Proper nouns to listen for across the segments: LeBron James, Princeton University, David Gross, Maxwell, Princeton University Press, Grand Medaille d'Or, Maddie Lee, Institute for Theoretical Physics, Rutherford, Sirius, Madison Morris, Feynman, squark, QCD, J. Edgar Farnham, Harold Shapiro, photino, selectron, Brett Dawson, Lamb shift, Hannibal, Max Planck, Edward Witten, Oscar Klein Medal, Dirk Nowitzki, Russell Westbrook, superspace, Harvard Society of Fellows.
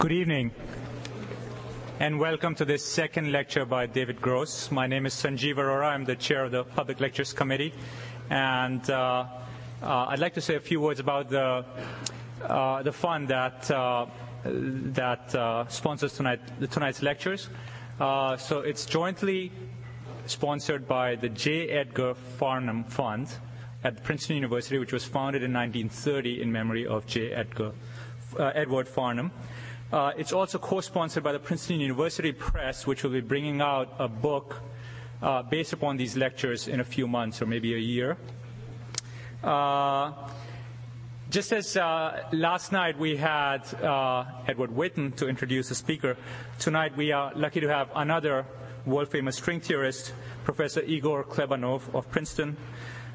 Good evening, and welcome to this second lecture by David Gross. My name is Sanjeev Arora. I'm the chair of the Public Lectures Committee, and I'd like to say a few words about the fund that sponsors tonight's lectures. So it's jointly sponsored by the J. Edgar Farnham Fund at Princeton University, which was founded in 1930 in memory of Edward Farnham. It's also co-sponsored by the Princeton University Press, which will be bringing out a book based upon these lectures in a few months or maybe a year. Just as last night we had Edward Witten to introduce the speaker, tonight we are lucky to have another world-famous string theorist, Professor Igor Klebanov of Princeton,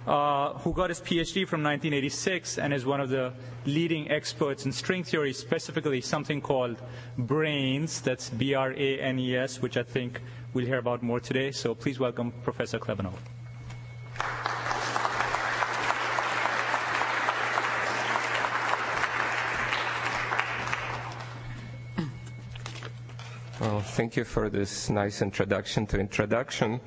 who got his PhD from 1986 and is one of the leading experts in string theory, specifically something called branes, that's B-R-A-N-E-S, which I think we'll hear about more today. So please welcome Professor Klebanov. Well, thank you for this nice introduction to introduction.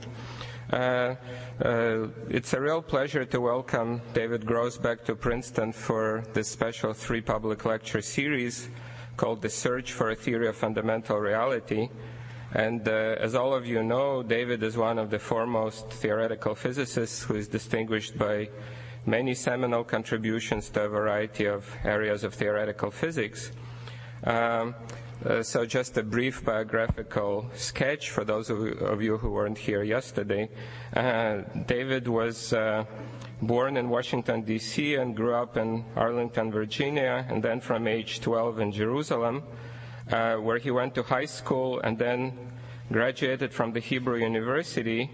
It's a real pleasure to welcome David Gross back to Princeton for this special three public lecture series called The Search for a Theory of Fundamental Reality. And as all of you know, David is one of the foremost theoretical physicists who is distinguished by many seminal contributions to a variety of areas of theoretical physics. So just a brief biographical sketch for those of you who weren't here yesterday. David was born in Washington, D.C. and grew up in Arlington, Virginia, and then from age 12 in Jerusalem, where he went to high school and then graduated from the Hebrew University.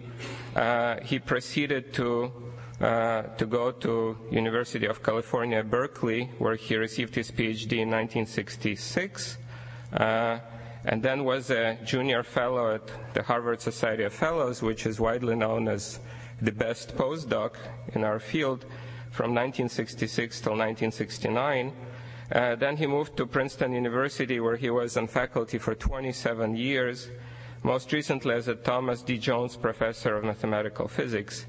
He proceeded to go to University of California, Berkeley, where he received his PhD in 1966. And then was a junior fellow at the Harvard Society of Fellows, which is widely known as the best postdoc in our field, from 1966 till 1969. Then he moved to Princeton University, where he was on faculty for 27 years, most recently as a Thomas D. Jones Professor of Mathematical Physics.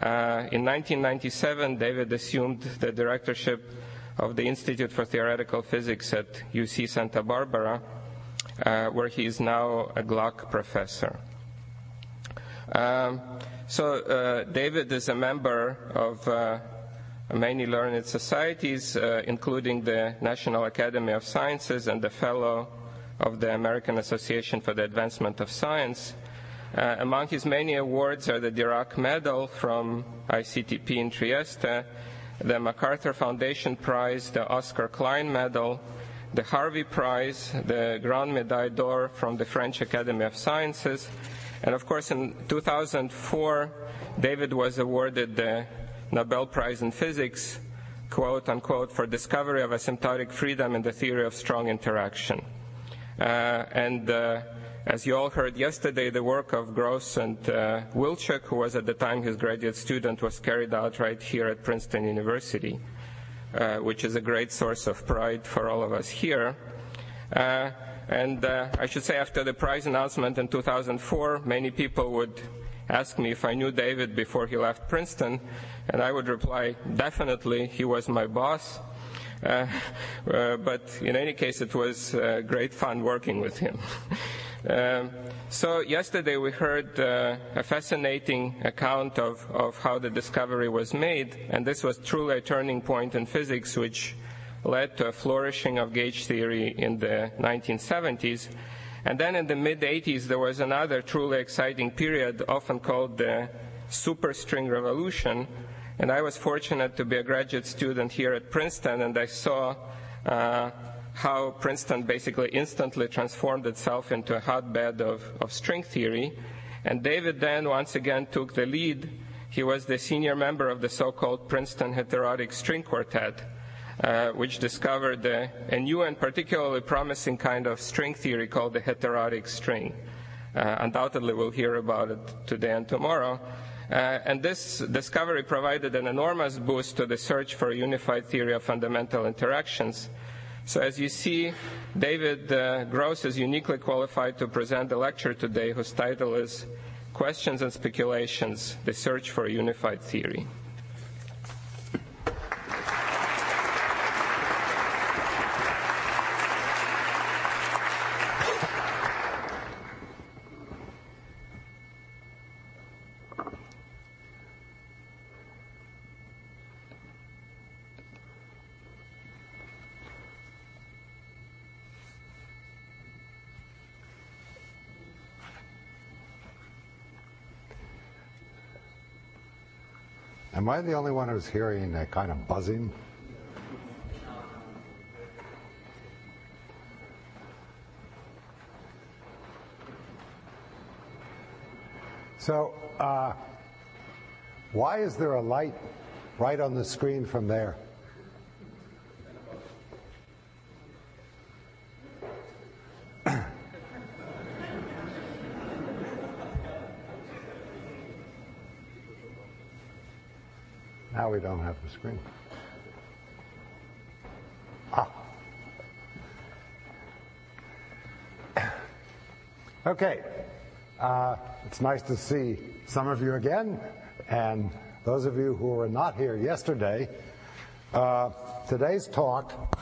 In 1997, David assumed the directorship of the Institute for Theoretical Physics at UC Santa Barbara, where he is now a Glock professor. David is a member of many learned societies, including the National Academy of Sciences and a fellow of the American Association for the Advancement of Science. Among his many awards are the Dirac Medal from ICTP in Trieste, the MacArthur Foundation Prize, the Oscar Klein Medal, the Harvey Prize, the Grand Medaille d'Or from the French Academy of Sciences, and of course in 2004, David was awarded the Nobel Prize in Physics, quote unquote, for discovery of asymptotic freedom in the theory of strong interaction. As you all heard yesterday, the work of Gross and Wilczek, who was at the time his graduate student, was carried out right here at Princeton University, which is a great source of pride for all of us here. I should say, after the prize announcement in 2004, many people would ask me if I knew David before he left Princeton, and I would reply, definitely, he was my boss. But in any case, it was great fun working with him. So yesterday we heard a fascinating account of how the discovery was made, and this was truly a turning point in physics which led to a flourishing of gauge theory in the 1970s. And then in the mid-80s there was another truly exciting period, often called the superstring revolution, and I was fortunate to be a graduate student here at Princeton, and I saw how Princeton basically instantly transformed itself into a hotbed of string theory. And David then once again took the lead. He was the senior member of the so-called Princeton Heterotic String Quartet, which discovered a new and particularly promising kind of string theory called the heterotic string. Undoubtedly we'll hear about it today and tomorrow. And this discovery provided an enormous boost to the search for a unified theory of fundamental interactions. So as you see, David Gross is uniquely qualified to present the lecture today, whose title is Questions and Speculations, the Search for a Unified Theory. Am I the only one who's hearing that kind of buzzing? So, why is there a light right on the screen from there? Now we don't have the screen. Ah. Okay. It's nice to see some of you again, and those of you who were not here yesterday. Today's talk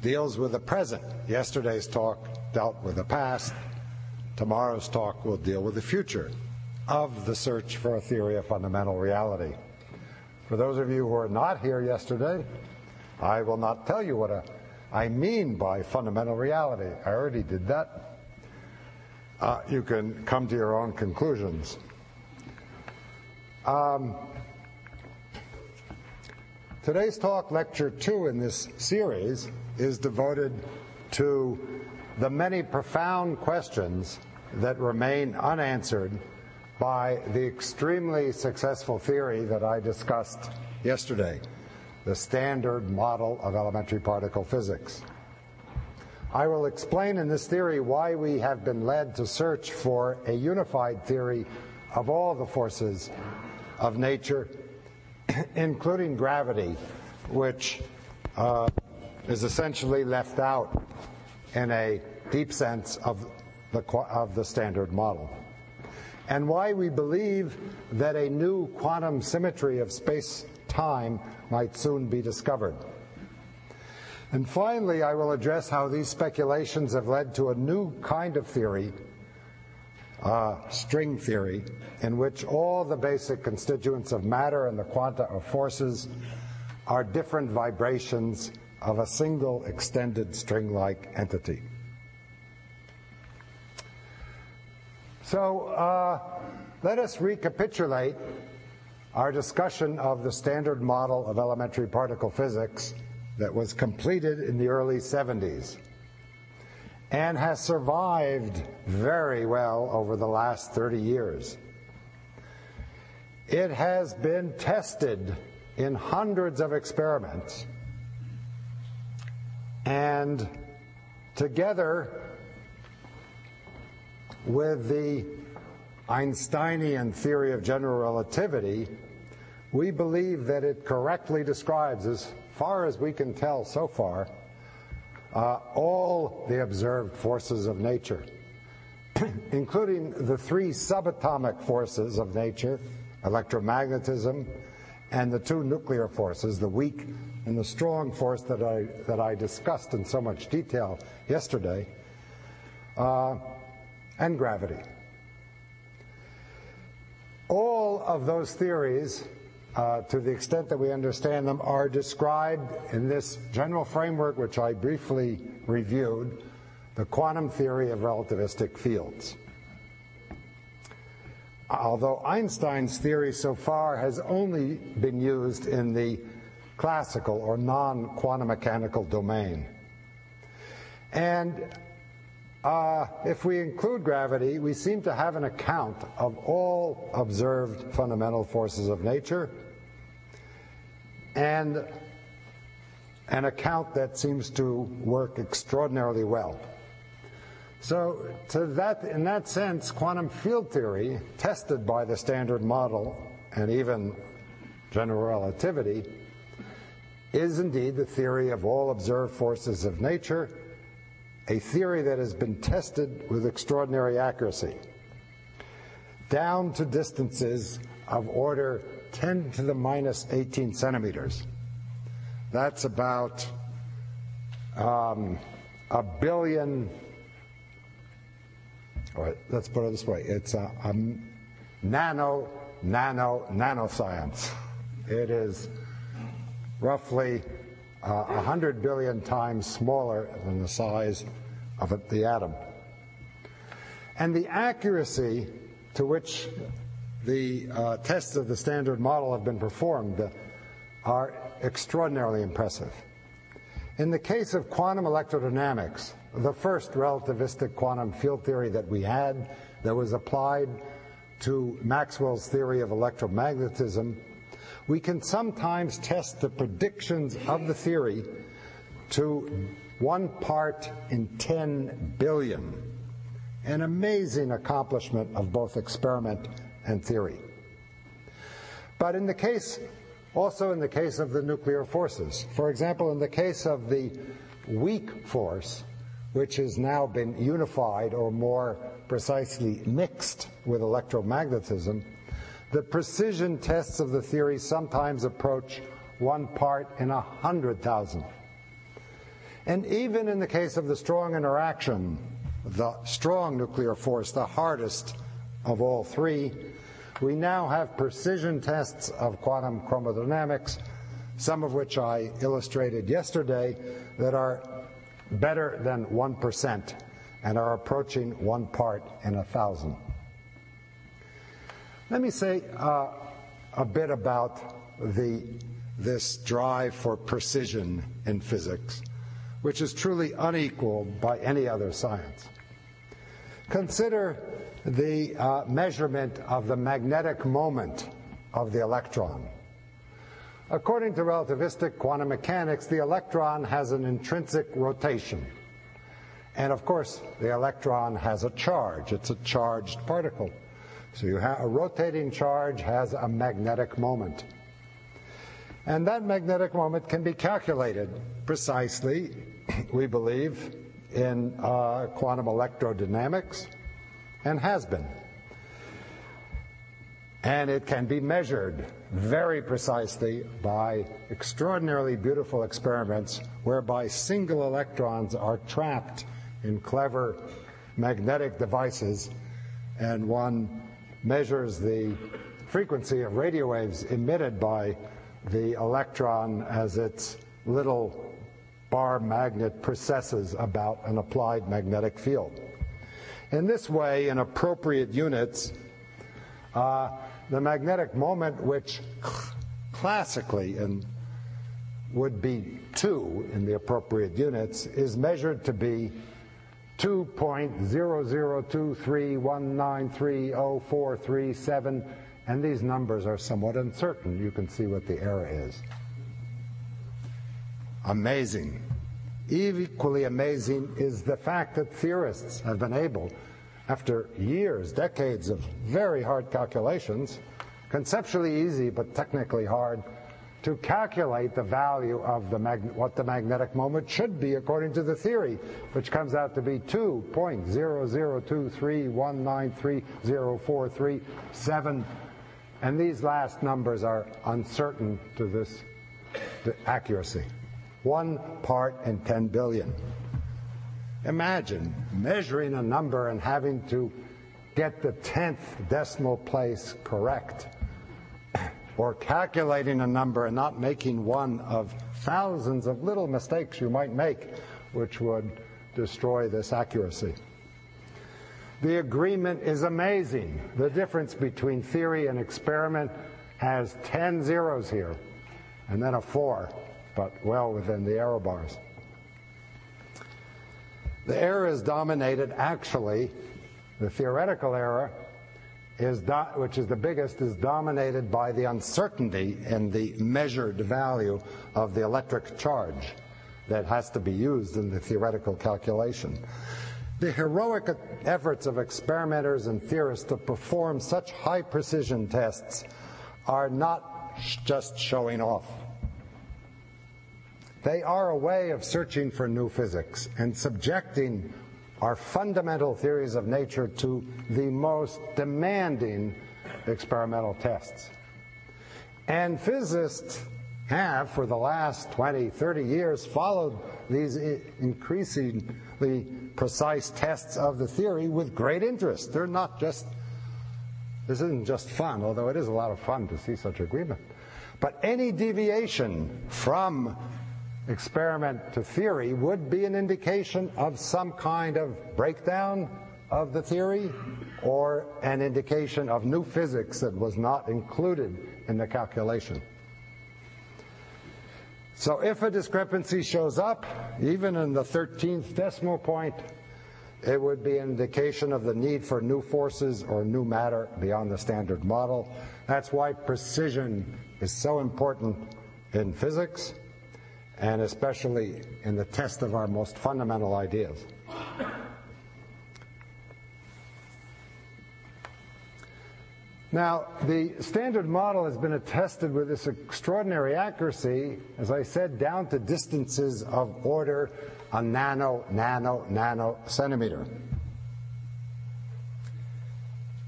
deals with the present. Yesterday's talk dealt with the past. Tomorrow's talk will deal with the future of the search for a theory of fundamental reality. For those of you who are not here yesterday, I will not tell you what I mean by fundamental reality. I already did that. You can come to your own conclusions. Today's talk, lecture 2 in this series, is devoted to the many profound questions that remain unanswered by the extremely successful theory that I discussed yesterday, the standard model of elementary particle physics. I will explain in this theory why we have been led to search for a unified theory of all the forces of nature, including gravity, which is essentially left out in a deep sense of the standard model, and why we believe that a new quantum symmetry of space-time might soon be discovered. And finally, I will address how these speculations have led to a new kind of theory, string theory, in which all the basic constituents of matter and the quanta of forces are different vibrations of a single extended string-like entity. So let us recapitulate our discussion of the standard model of elementary particle physics that was completed in the early 70s and has survived very well over the last 30 years. It has been tested in hundreds of experiments, and together with the Einsteinian theory of general relativity, we believe that it correctly describes, as far as we can tell so far, all the observed forces of nature, including the three subatomic forces of nature, electromagnetism, and the two nuclear forces, the weak and the strong force that I discussed in so much detail yesterday, and gravity. All of those theories, to the extent that we understand them, are described in this general framework which I briefly reviewed, the quantum theory of relativistic fields. Although Einstein's theory so far has only been used in the classical or non-quantum mechanical domain. And if we include gravity, we seem to have an account of all observed fundamental forces of nature, and an account that seems to work extraordinarily well. So in that sense, quantum field theory, tested by the standard model and even general relativity, is indeed the theory of all observed forces of nature, a theory that has been tested with extraordinary accuracy, down to distances of order 10 to the minus 18 centimeters. That's about 1 billion, or let's put it this way, it's a nanoscience. It is roughly 100 billion times smaller than the size of the atom. And the accuracy to which the tests of the Standard Model have been performed are extraordinarily impressive. In the case of quantum electrodynamics, the first relativistic quantum field theory that we had that was applied to Maxwell's theory of electromagnetism, we can sometimes test the predictions of the theory to 1 part in 10 billion. An amazing accomplishment of both experiment and theory. But in the case, also in the case of the nuclear forces, for example, in the case of the weak force, which has now been unified, or more precisely mixed, with electromagnetism, the precision tests of the theory sometimes approach 1 part in 100,000. And even in the case of the strong interaction, the strong nuclear force, the hardest of all three, we now have precision tests of quantum chromodynamics, some of which I illustrated yesterday, that are better than 1% and are approaching 1 part in 1,000. Let me say a bit about this drive for precision in physics, which is truly unequaled by any other science. Consider the measurement of the magnetic moment of the electron. According to relativistic quantum mechanics, the electron has an intrinsic rotation. And of course, the electron has a charge. It's a charged particle. So you have a rotating charge has a magnetic moment. And that magnetic moment can be calculated precisely, we believe, in quantum electrodynamics, and has been. And it can be measured very precisely by extraordinarily beautiful experiments whereby single electrons are trapped in clever magnetic devices, and one measures the frequency of radio waves emitted by the electron as its little bar magnet processes about an applied magnetic field. In this way, in appropriate units, the magnetic moment, which classically would be 2 in the appropriate units, is measured to be 2.002319304337, and these numbers are somewhat uncertain. You can see what the error is. Amazing. Equally amazing is the fact that theorists have been able, after years, decades of very hard calculations, conceptually easy but technically hard, to calculate the value of what the magnetic moment should be according to the theory, which comes out to be 2.002319304337, and these last numbers are uncertain to this accuracy. 1 part in 10 billion. Imagine measuring a number and having to get the 10th decimal place correct, or calculating a number and not making one of thousands of little mistakes you might make, which would destroy this accuracy. The agreement is amazing. The difference between theory and experiment has 10 zeros here, and then a 4, but well within the error bars. The error is dominated, actually, the theoretical error, which is the biggest, is dominated by the uncertainty in the measured value of the electric charge that has to be used in the theoretical calculation. The heroic efforts of experimenters and theorists to perform such high precision tests are not just showing off. They are a way of searching for new physics and subjecting our fundamental theories of nature to the most demanding experimental tests. And physicists have, for the last 20, 30 years, followed these increasingly precise tests of the theory with great interest. They're not just, this isn't just fun, although it is a lot of fun to see such agreement. But any deviation from experiment to theory would be an indication of some kind of breakdown of the theory or an indication of new physics that was not included in the calculation. So if a discrepancy shows up, even in the 13th decimal point, it would be an indication of the need for new forces or new matter beyond the standard model. That's why precision is so important in physics, and especially in the test of our most fundamental ideas. Now, the standard model has been attested with this extraordinary accuracy, as I said, down to distances of order a nano centimeter.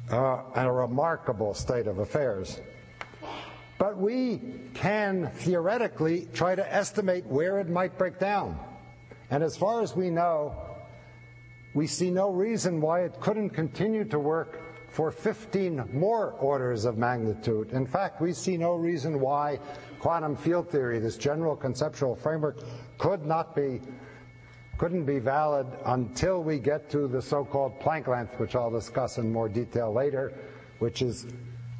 And a remarkable state of affairs. But we can theoretically try to estimate where it might break down. And as far as we know, we see no reason why it couldn't continue to work for 15 more orders of magnitude. In fact, we see no reason why quantum field theory, this general conceptual framework, couldn't be valid until we get to the so-called Planck length, which I'll discuss in more detail later, which is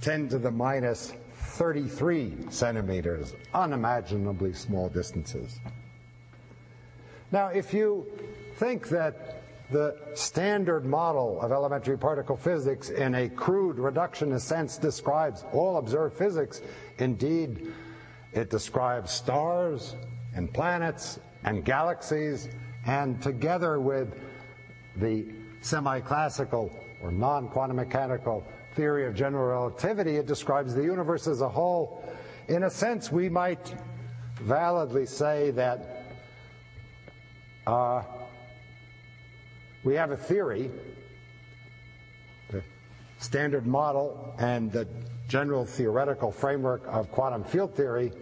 10 to the minus 33 centimeters, unimaginably small distances. Now, if you think that the standard model of elementary particle physics in a crude reductionist sense describes all observed physics, indeed, it describes stars and planets and galaxies, and together with the semi-classical or non-quantum mechanical theory of general relativity, it describes the universe as a whole. In a sense, we might validly say that we have a theory, the standard model and the general theoretical framework of quantum field theory,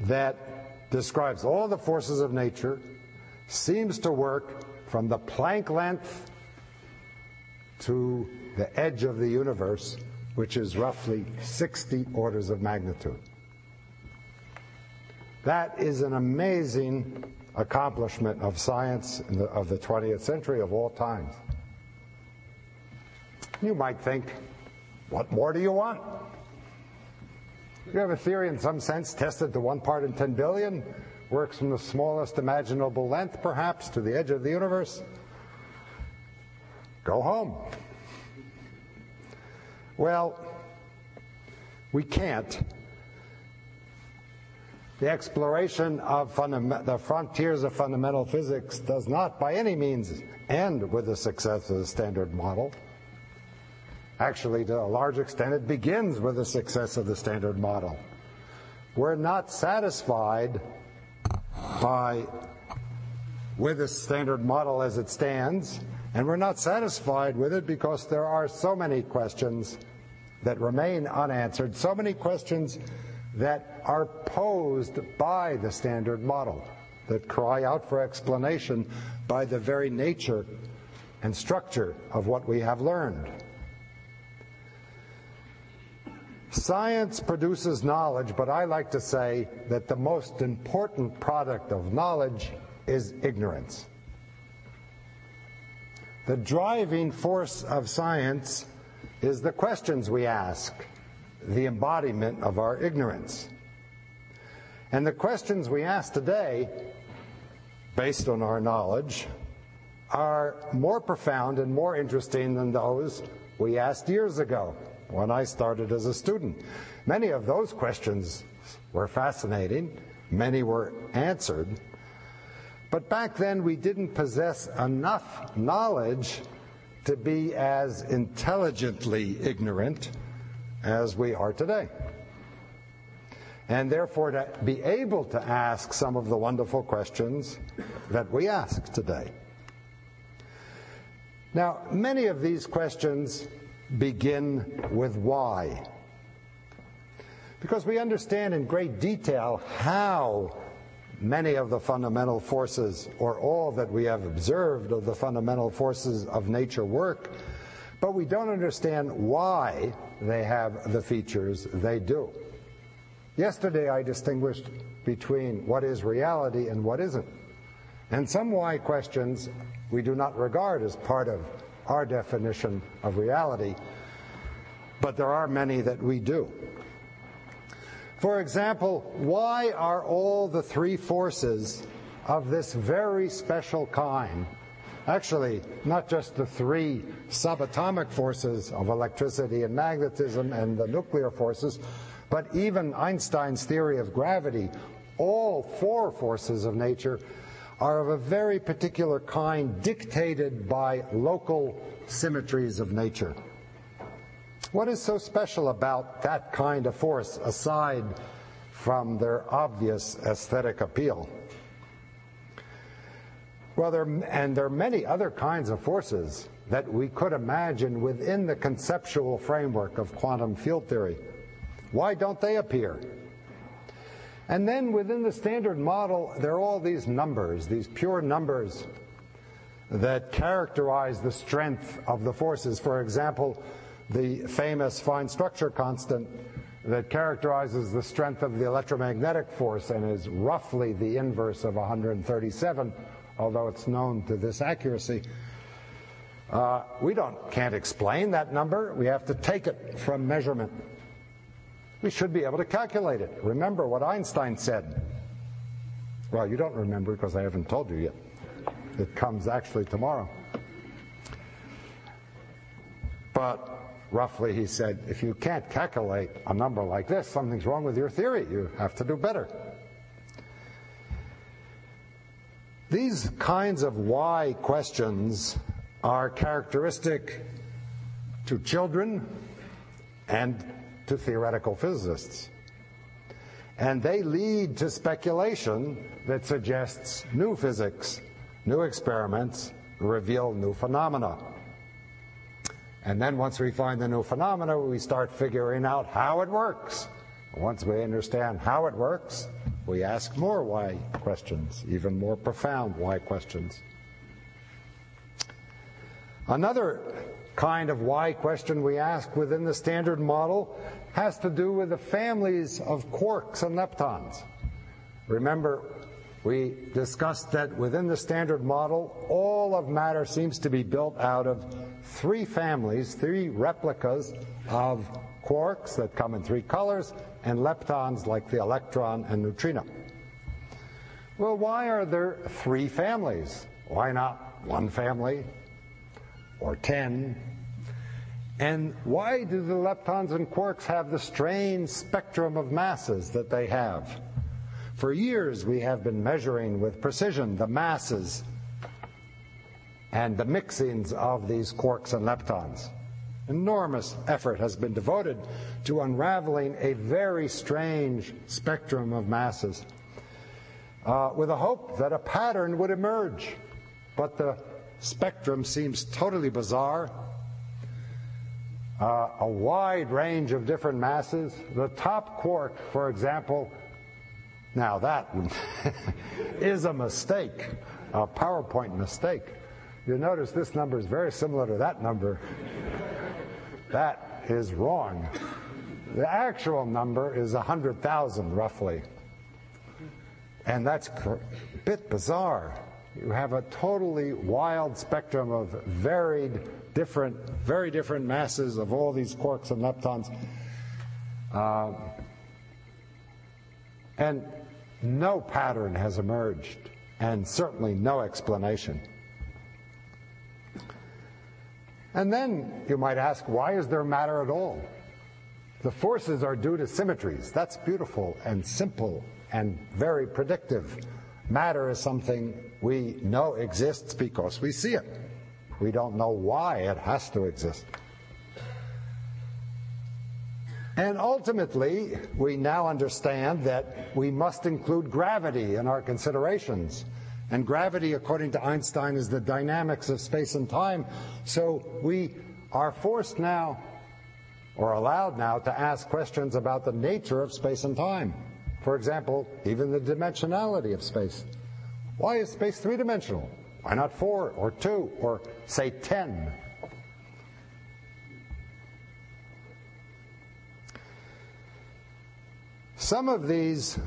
that describes all the forces of nature, seems to work from the Planck length to the edge of the universe, which is roughly 60 orders of magnitude. That is an amazing accomplishment of science of the 20th century of all times. You might think, what more do you want? You have a theory in some sense tested to 1 part in 10 billion, works from the smallest imaginable length perhaps to the edge of the universe. Go home. Well, we can't. The exploration of the frontiers of fundamental physics does not by any means end with the success of the standard model. Actually, to a large extent, it begins with the success of the standard model. We're not satisfied with the standard model as it stands, and we're not satisfied with it because there are so many questions that remain unanswered, so many questions that are posed by the standard model, that cry out for explanation by the very nature and structure of what we have learned. Science produces knowledge, but I like to say that the most important product of knowledge is ignorance. The driving force of science is the questions we ask, the embodiment of our ignorance. And the questions we ask today, based on our knowledge, are more profound and more interesting than those we asked years ago when I started as a student. Many of those questions were fascinating, many were answered. But back then, we didn't possess enough knowledge to be as intelligently ignorant as we are today. and therefore to be able to ask some of the wonderful questions that we ask today. Now, many of these questions begin with why, because we understand in great detail how many of the fundamental forces, or all that we have observed of the fundamental forces of nature work, but we don't understand why they have the features they do. Yesterday I distinguished between what is reality and what isn't. And some why questions we do not regard as part of our definition of reality, but there are many that we do. For example, why are all the three forces of this very special kind, actually not just the three subatomic forces of electricity and magnetism and the nuclear forces, but even Einstein's theory of gravity, all four forces of nature are of a very particular kind, dictated by local symmetries of nature. What is so special about that kind of force, aside from their obvious aesthetic appeal? Well, there are many other kinds of forces that we could imagine within the conceptual framework of quantum field theory. Why don't they appear? And then within the standard model, there are all these numbers, these pure numbers that characterize the strength of the forces. For example, the famous fine structure constant that characterizes the strength of the electromagnetic force and is roughly the inverse of 137, although it's known to this accuracy. We can't explain that number. We have to take it from measurement. We should be able to calculate it. Remember what Einstein said. Well, you don't remember because I haven't told you yet. It comes actually tomorrow. But roughly he said, if you can't calculate a number like this, something's wrong with your theory. You have to do better. These kinds of why questions are characteristic to children and to theoretical physicists, and they lead to speculation that suggests new physics, new experiments reveal new phenomena. And then once we find the new phenomena, we start figuring out how it works. Once we understand how it works, we ask more why questions, even more profound why questions. Another kind of why question we ask within the standard model has to do with the families of quarks and leptons. Remember, we discussed that within the standard model, all of matter seems to be built out of three families, three replicas of quarks that come in three colors, and leptons like the electron and neutrino. Well, why are there three families? Why not one family or 10? And why do the leptons and quarks have the strange spectrum of masses that they have? For years we have been measuring with precision the masses and the mixings of these quarks and leptons. Enormous effort has been devoted to unraveling a very strange spectrum of masses with a hope that a pattern would emerge. But the spectrum seems totally bizarre. A wide range of different masses. The top quark, for example, now that is a mistake, a PowerPoint mistake. You notice this number is very similar to that number. That is wrong. The actual number is 100,000 roughly. And that's a bit bizarre. You have a totally wild spectrum of very different masses of all these quarks and leptons. And no pattern has emerged, and certainly no explanation. And then you might ask, why is there matter at all? The forces are due to symmetries. That's beautiful and simple and very predictive. Matter is something we know exists because we see it. We don't know why it has to exist. And ultimately, we now understand that we must include gravity in our considerations. And gravity, according to Einstein, is the dynamics of space and time. So we are forced now, or allowed now, to ask questions about the nature of space and time. For example, even the dimensionality of space. Why is space three-dimensional? Why not 4 or 2 or, say, 10? Some of these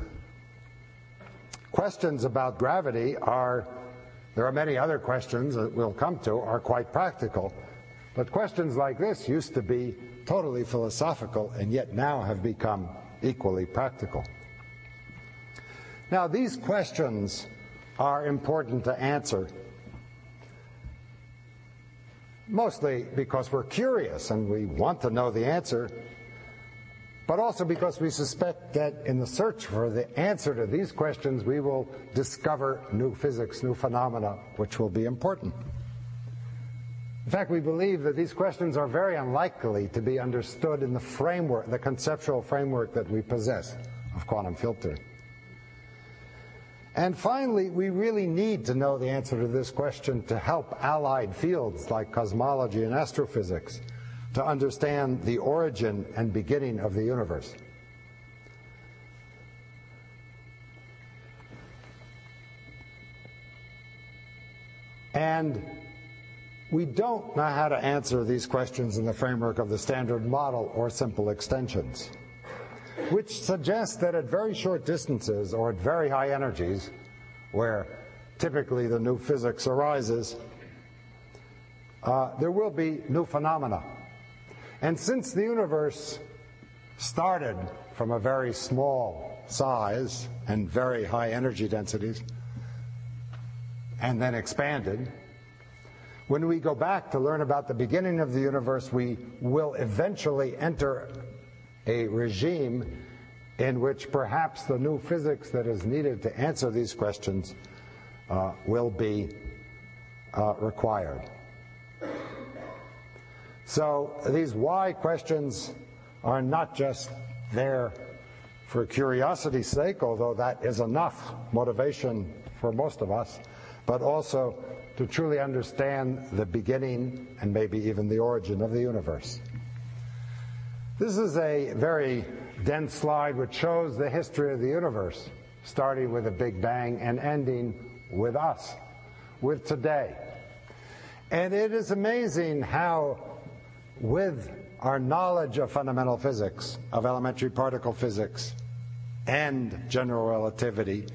questions about gravity are, there are many other questions that we'll come to, are quite practical, but questions like this used to be totally philosophical and yet now have become equally practical. Now, these questions are important to answer, mostly because we're curious and we want to know the answer, but also because we suspect that in the search for the answer to these questions, we will discover new physics, new phenomena, which will be important. In fact, we believe that these questions are very unlikely to be understood in the framework, the conceptual framework that we possess of quantum filtering. And finally, we really need to know the answer to this question to help allied fields like cosmology and astrophysics to understand the origin and beginning of the universe. And we don't know how to answer these questions in the framework of the standard model or simple extensions, which suggests that at very short distances or at very high energies, where typically the new physics arises, there will be new phenomena. And since the universe started from a very small size and very high energy densities, and then expanded, when we go back to learn about the beginning of the universe, we will eventually enter a regime in which perhaps the new physics that is needed to answer these questions will be required. So these why questions are not just there for curiosity's sake, although that is enough motivation for most of us, but also to truly understand the beginning and maybe even the origin of the universe. This is a very dense slide which shows the history of the universe, starting with the Big Bang and ending with us, with today. And it is amazing how, with our knowledge of fundamental physics, of elementary particle physics, and general relativity,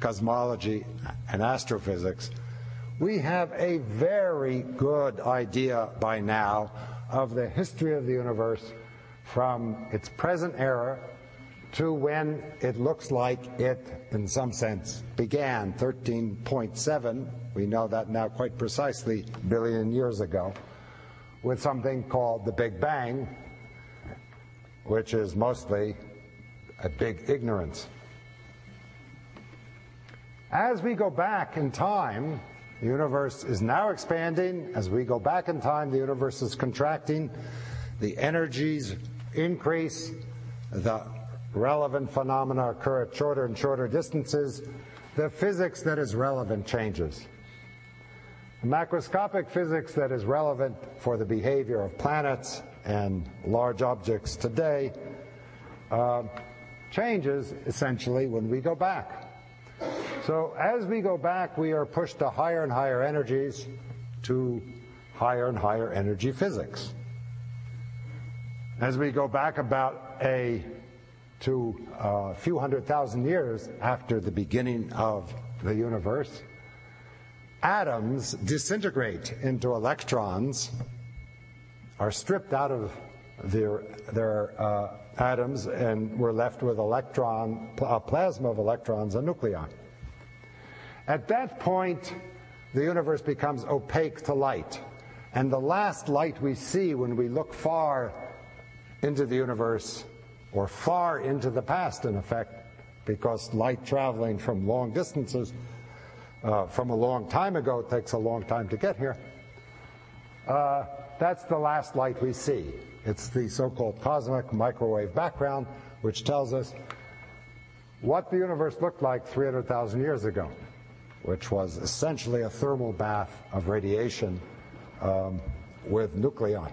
cosmology, and astrophysics, we have a very good idea by now of the history of the universe from its present era to when it looks like it, in some sense, began 13.7, we know that now quite precisely, billion years ago, with something called the Big Bang, which is mostly a big ignorance. As we go back in time, the universe is now expanding. As we go back in time, the universe is contracting. The energies increase, the relevant phenomena occur at shorter and shorter distances, the physics that is relevant changes. The macroscopic physics that is relevant for the behavior of planets and large objects today changes essentially when we go back. So as we go back, we are pushed to higher and higher energies, to higher and higher energy physics. As we go back about to a few 100,000 years after the beginning of the universe, atoms disintegrate into electrons, are stripped out of their atoms, and we're left with a plasma of electrons and nuclei. At that point, the universe becomes opaque to light, and the last light we see when we look far into the universe, or far into the past, in effect, because light traveling from long distances from a long time ago takes a long time to get here, That's the last light we see. It's the so-called cosmic microwave background, which tells us what the universe looked like 300,000 years ago, which was essentially a thermal bath of radiation with nuclei.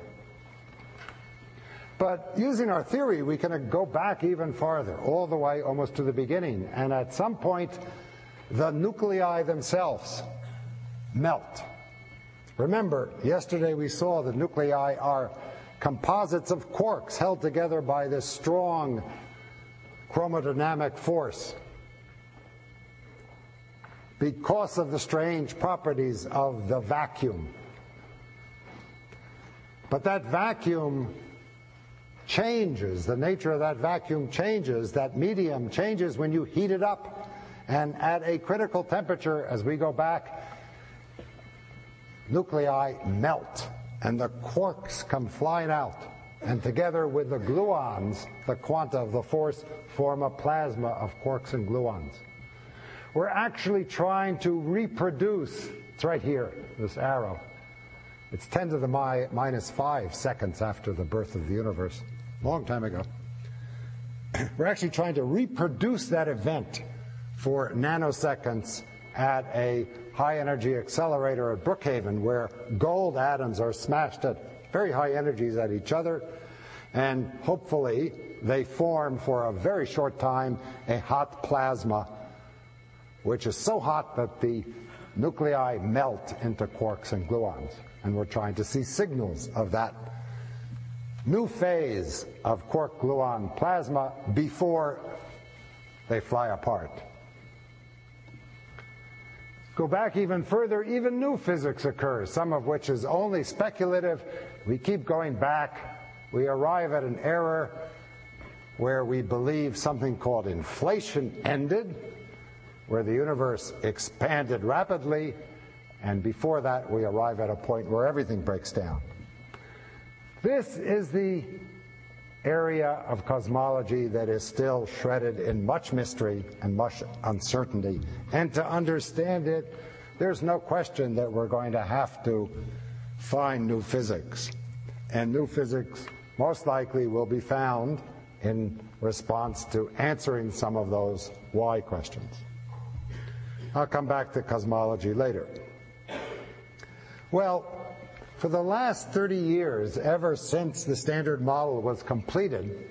But using our theory, we can go back even farther, all the way almost to the beginning. And at some point, the nuclei themselves melt. Remember, yesterday we saw the nuclei are composites of quarks held together by this strong chromodynamic force. Because of the strange properties of the vacuum. But that vacuum changes, the nature of that vacuum changes, that medium changes when you heat it up. And at a critical temperature, as we go back, nuclei melt and the quarks come flying out. And together with the gluons, the quanta of the force, form a plasma of quarks and gluons. We're actually trying to reproduce, it's right here, this arrow. It's 10 to the minus 5 seconds after the birth of the universe, a long time ago. We're actually trying to reproduce that event for nanoseconds at a high energy accelerator at Brookhaven, where gold atoms are smashed at very high energies at each other, and hopefully they form for a very short time a hot plasma, which is so hot that the nuclei melt into quarks and gluons. And we're trying to see signals of that new phase of quark-gluon plasma before they fly apart. Go back even further, even new physics occurs, some of which is only speculative. We keep going back. We arrive at an era where we believe something called inflation ended, where the universe expanded rapidly, and before that we arrive at a point where everything breaks down. This is the area of cosmology that is still shredded in much mystery and much uncertainty. And to understand it, there's no question that we're going to have to find new physics. And new physics most likely will be found in response to answering some of those why questions. I'll come back to cosmology later. Well, for the last 30 years, ever since the Standard Model was completed,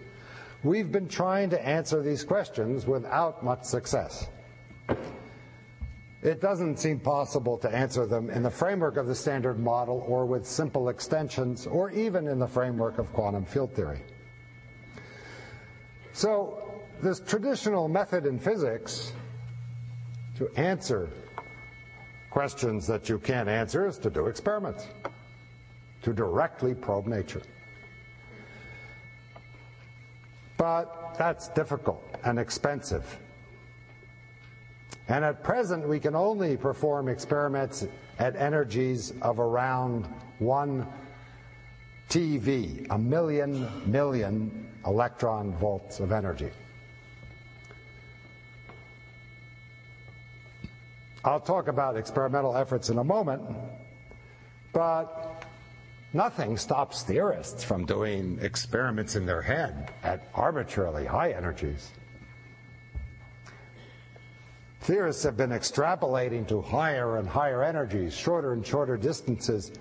we've been trying to answer these questions without much success. It doesn't seem possible to answer them in the framework of the Standard Model or with simple extensions or even in the framework of quantum field theory. So this traditional method in physics to answer questions that you can't answer is to do experiments, to directly probe nature. But that's difficult and expensive. And at present, we can only perform experiments at energies of around 1 TV, a million electron volts of energy. I'll talk about experimental efforts in a moment, but nothing stops theorists from doing experiments in their head at arbitrarily high energies. Theorists have been extrapolating to higher and higher energies, shorter and shorter distances,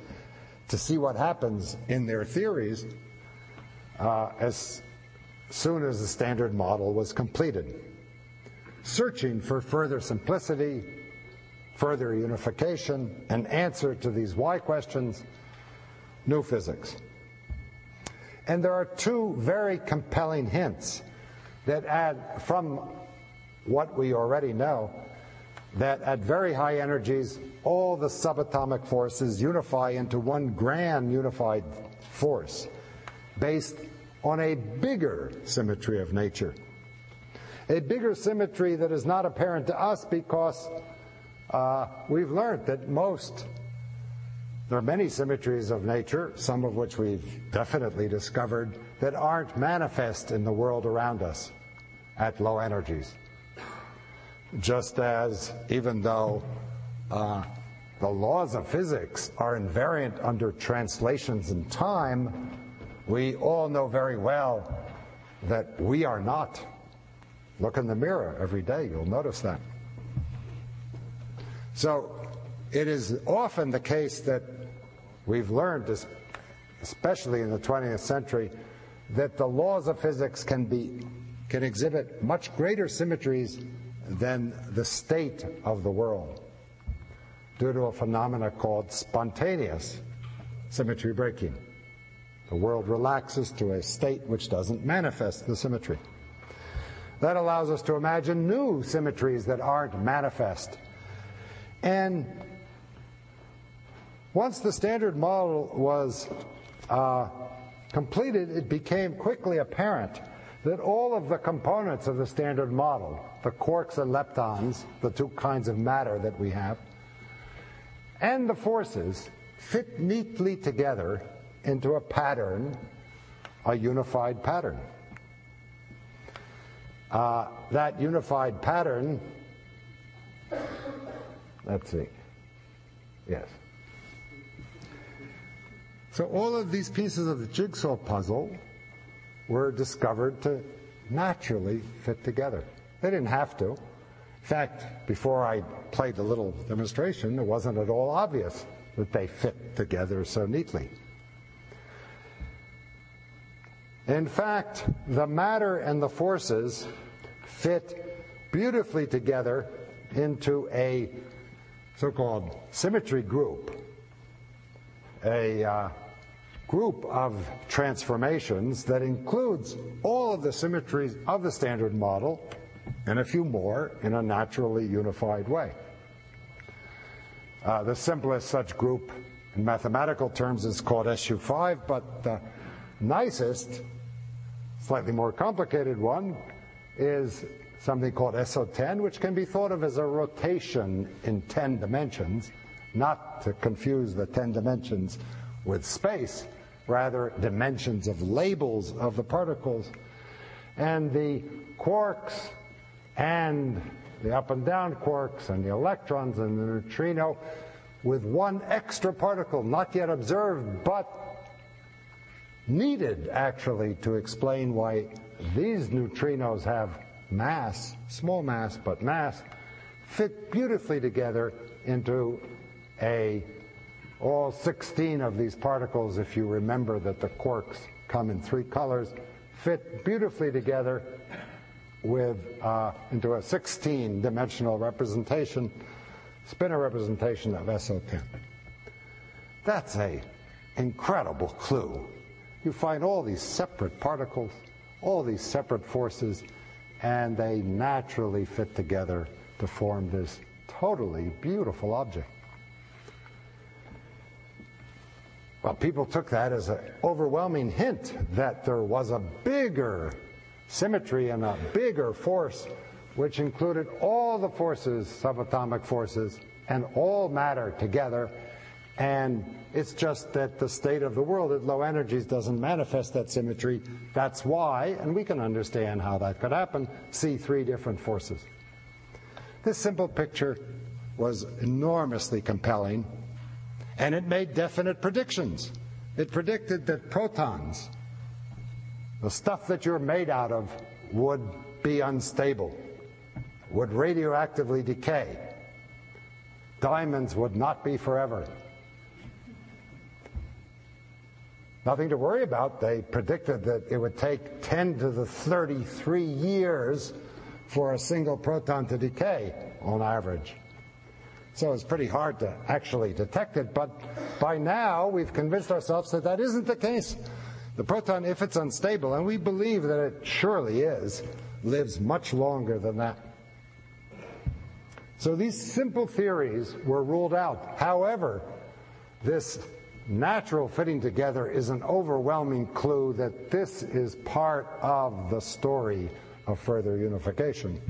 to see what happens in their theories as soon as the Standard Model was completed, searching for further simplicity, further unification, an answer to these why questions, new physics. And there are two very compelling hints that add from what we already know, that at very high energies, all the subatomic forces unify into one grand unified force based on a bigger symmetry of nature. A bigger symmetry that is not apparent to us because we've learned that there are many symmetries of nature, some of which we've definitely discovered, that aren't manifest in the world around us at low energies. Just as, even though the laws of physics are invariant under translations in time, we all know very well that we are not. Look in the mirror every day, you'll notice that. So it is often the case that we've learned, especially in the 20th century, that the laws of physics can exhibit much greater symmetries than the state of the world due to a phenomena called spontaneous symmetry breaking. The world relaxes to a state which doesn't manifest the symmetry. That allows us to imagine new symmetries that aren't manifest. And once the Standard Model was completed, it became quickly apparent that all of the components of the Standard Model, the quarks and leptons, the two kinds of matter that we have, and the forces fit neatly together into a pattern, a unified pattern. That unified pattern, let's see, yes. So all of these pieces of the jigsaw puzzle were discovered to naturally fit together. They didn't have to. In fact, before I played the little demonstration, it wasn't at all obvious that they fit together so neatly. In fact, the matter and the forces fit beautifully together into a so-called symmetry group, a group of transformations that includes all of the symmetries of the Standard Model and a few more in a naturally unified way. The simplest such group in mathematical terms is called SU5, but the nicest, slightly more complicated one is something called SO10, which can be thought of as a rotation in 10 dimensions, not to confuse the 10 dimensions with space, rather dimensions of labels of the particles. And the quarks and the up and down quarks and the electrons and the neutrino with one extra particle not yet observed but needed actually to explain why these neutrinos have mass, small mass but mass, fit beautifully together into a all 16 of these particles, if you remember that the quarks come in 3 colors, fit beautifully together with into a 16-dimensional representation, spinor representation of SO10. That's an incredible clue. You find all these separate particles, all these separate forces, and they naturally fit together to form this totally beautiful object. Well, people took that as an overwhelming hint that there was a bigger symmetry and a bigger force, which included all the forces, subatomic forces, and all matter together. And it's just that the state of the world at low energies doesn't manifest that symmetry. That's why, and we can understand how that could happen, see 3 different forces. This simple picture was enormously compelling, and it made definite predictions. It predicted that protons, the stuff that you're made out of, would be unstable, would radioactively decay. Diamonds would not be forever. Nothing to worry about. They predicted that it would take 10 to the 33 years for a single proton to decay on average. So it's pretty hard to actually detect it, but by now we've convinced ourselves that that isn't the case. The proton, if it's unstable, and we believe that it surely is, lives much longer than that. So these simple theories were ruled out. However, this natural fitting together is an overwhelming clue that this is part of the story of further unification,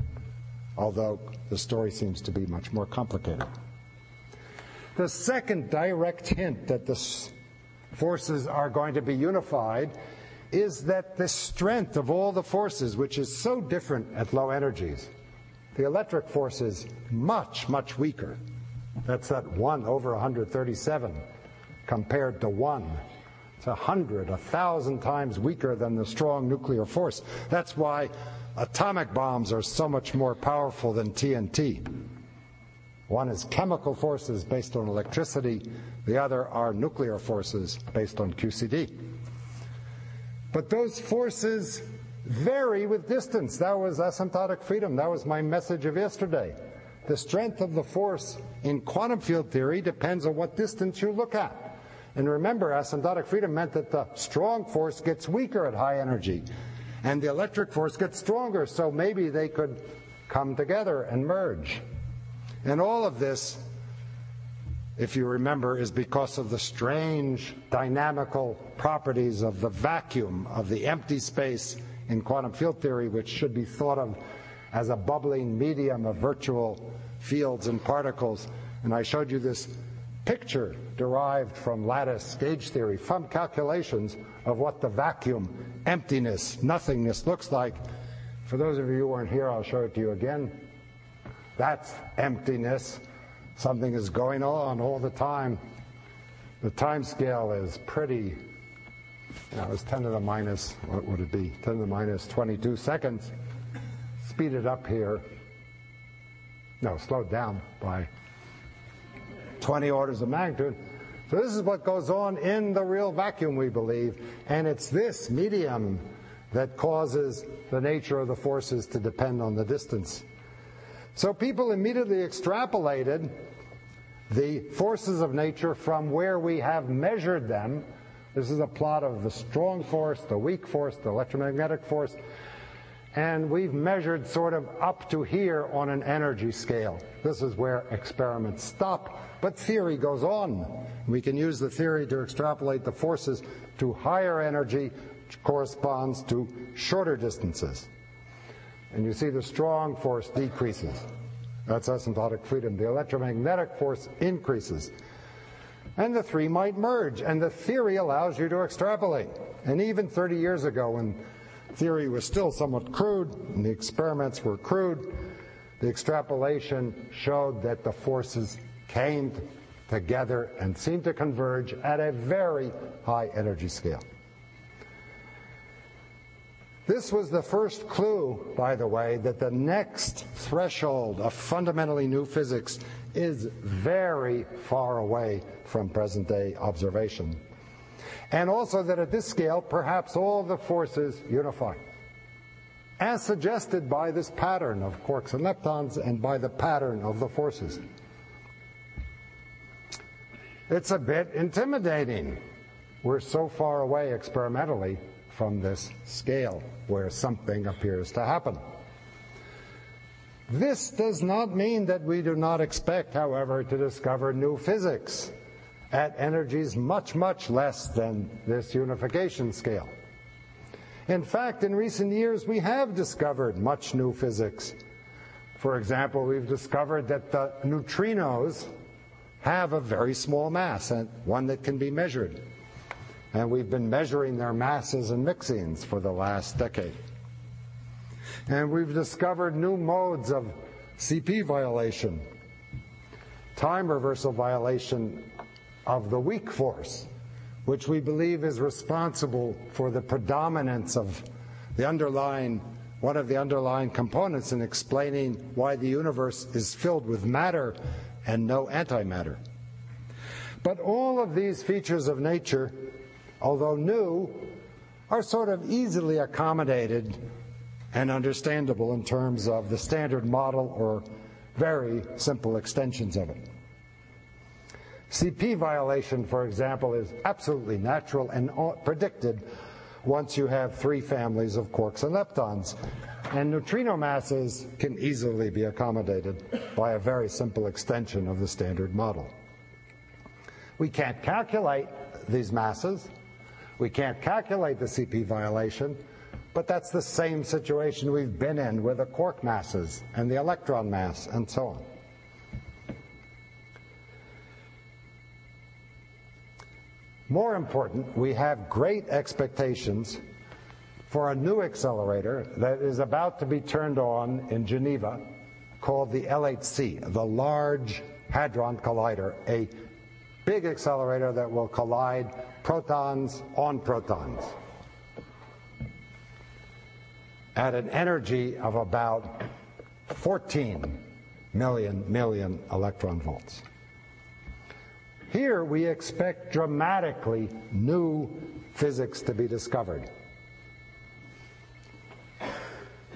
although the story seems to be much more complicated. The second direct hint that the forces are going to be unified is that the strength of all the forces, which is so different at low energies, the electric force is much, much weaker That's that 1 over 137 compared to 1. It's 100, 1,000 times weaker than the strong nuclear force. That's why atomic bombs are so much more powerful than TNT. One is chemical forces based on electricity. The other are nuclear forces based on QCD. But those forces vary with distance. That was asymptotic freedom. That was my message of yesterday. The strength of the force in quantum field theory depends on what distance you look at. And remember, asymptotic freedom meant that the strong force gets weaker at high energy, and the electric force gets stronger, so maybe they could come together and merge. And all of this, if you remember, is because of the strange dynamical properties of the vacuum, of the empty space in quantum field theory, which should be thought of as a bubbling medium of virtual fields and particles. And I showed you this picture derived from lattice gauge theory, from calculations of what the vacuum, emptiness, nothingness looks like. For those of you who weren't here, I'll show it to you again. That's emptiness. Something is going on all the time. The time scale is pretty, it's 10 to the minus, what would it be? 10 to the minus 22 seconds. Speed it up here. No, slow it down by 20 orders of magnitude. So this is what goes on in the real vacuum, we believe. And it's this medium that causes the nature of the forces to depend on the distance. So people immediately extrapolated the forces of nature from where we have measured them. This is a plot of the strong force, the weak force, the electromagnetic force, and we've measured sort of up to here on an energy scale. This is where experiments stop, but theory goes on. We can use the theory to extrapolate the forces to higher energy, which corresponds to shorter distances. And you see the strong force decreases. That's asymptotic freedom. The electromagnetic force increases. And the three might merge, and the theory allows you to extrapolate. And even 30 years ago, when theory was still somewhat crude, and the experiments were crude, the extrapolation showed that the forces came together and seemed to converge at a very high energy scale. This was the first clue, by the way, that the next threshold of fundamentally new physics is very far away from present-day observation. And also that at this scale, perhaps all the forces unify, as suggested by this pattern of quarks and leptons and by the pattern of the forces. It's a bit intimidating. We're so far away experimentally from this scale where something appears to happen. This does not mean that we do not expect, however, to discover new physics at energies much, much less than this unification scale. In fact, in recent years, we have discovered much new physics. For example, we've discovered that the neutrinos have a very small mass, and one that can be measured. And we've been measuring their masses and mixings for the last decade. And we've discovered new modes of CP violation, time reversal violation of the weak force, which we believe is responsible for the predominance of the underlying, one of the underlying components in explaining why the universe is filled with matter and no antimatter. But all of these features of nature, although new, are sort of easily accommodated and understandable in terms of the standard model or very simple extensions of it. CP violation, for example, is absolutely natural and predicted once you have three families of quarks and leptons, and neutrino masses can easily be accommodated by a very simple extension of the standard model. We can't calculate these masses. We can't calculate the CP violation, but that's the same situation we've been in with the quark masses and the electron mass and so on. More important, we have great expectations for a new accelerator that is about to be turned on in Geneva called the LHC, the Large Hadron Collider, a big accelerator that will collide protons on protons at an energy of about 14 million electron volts. Here we expect dramatically new physics to be discovered.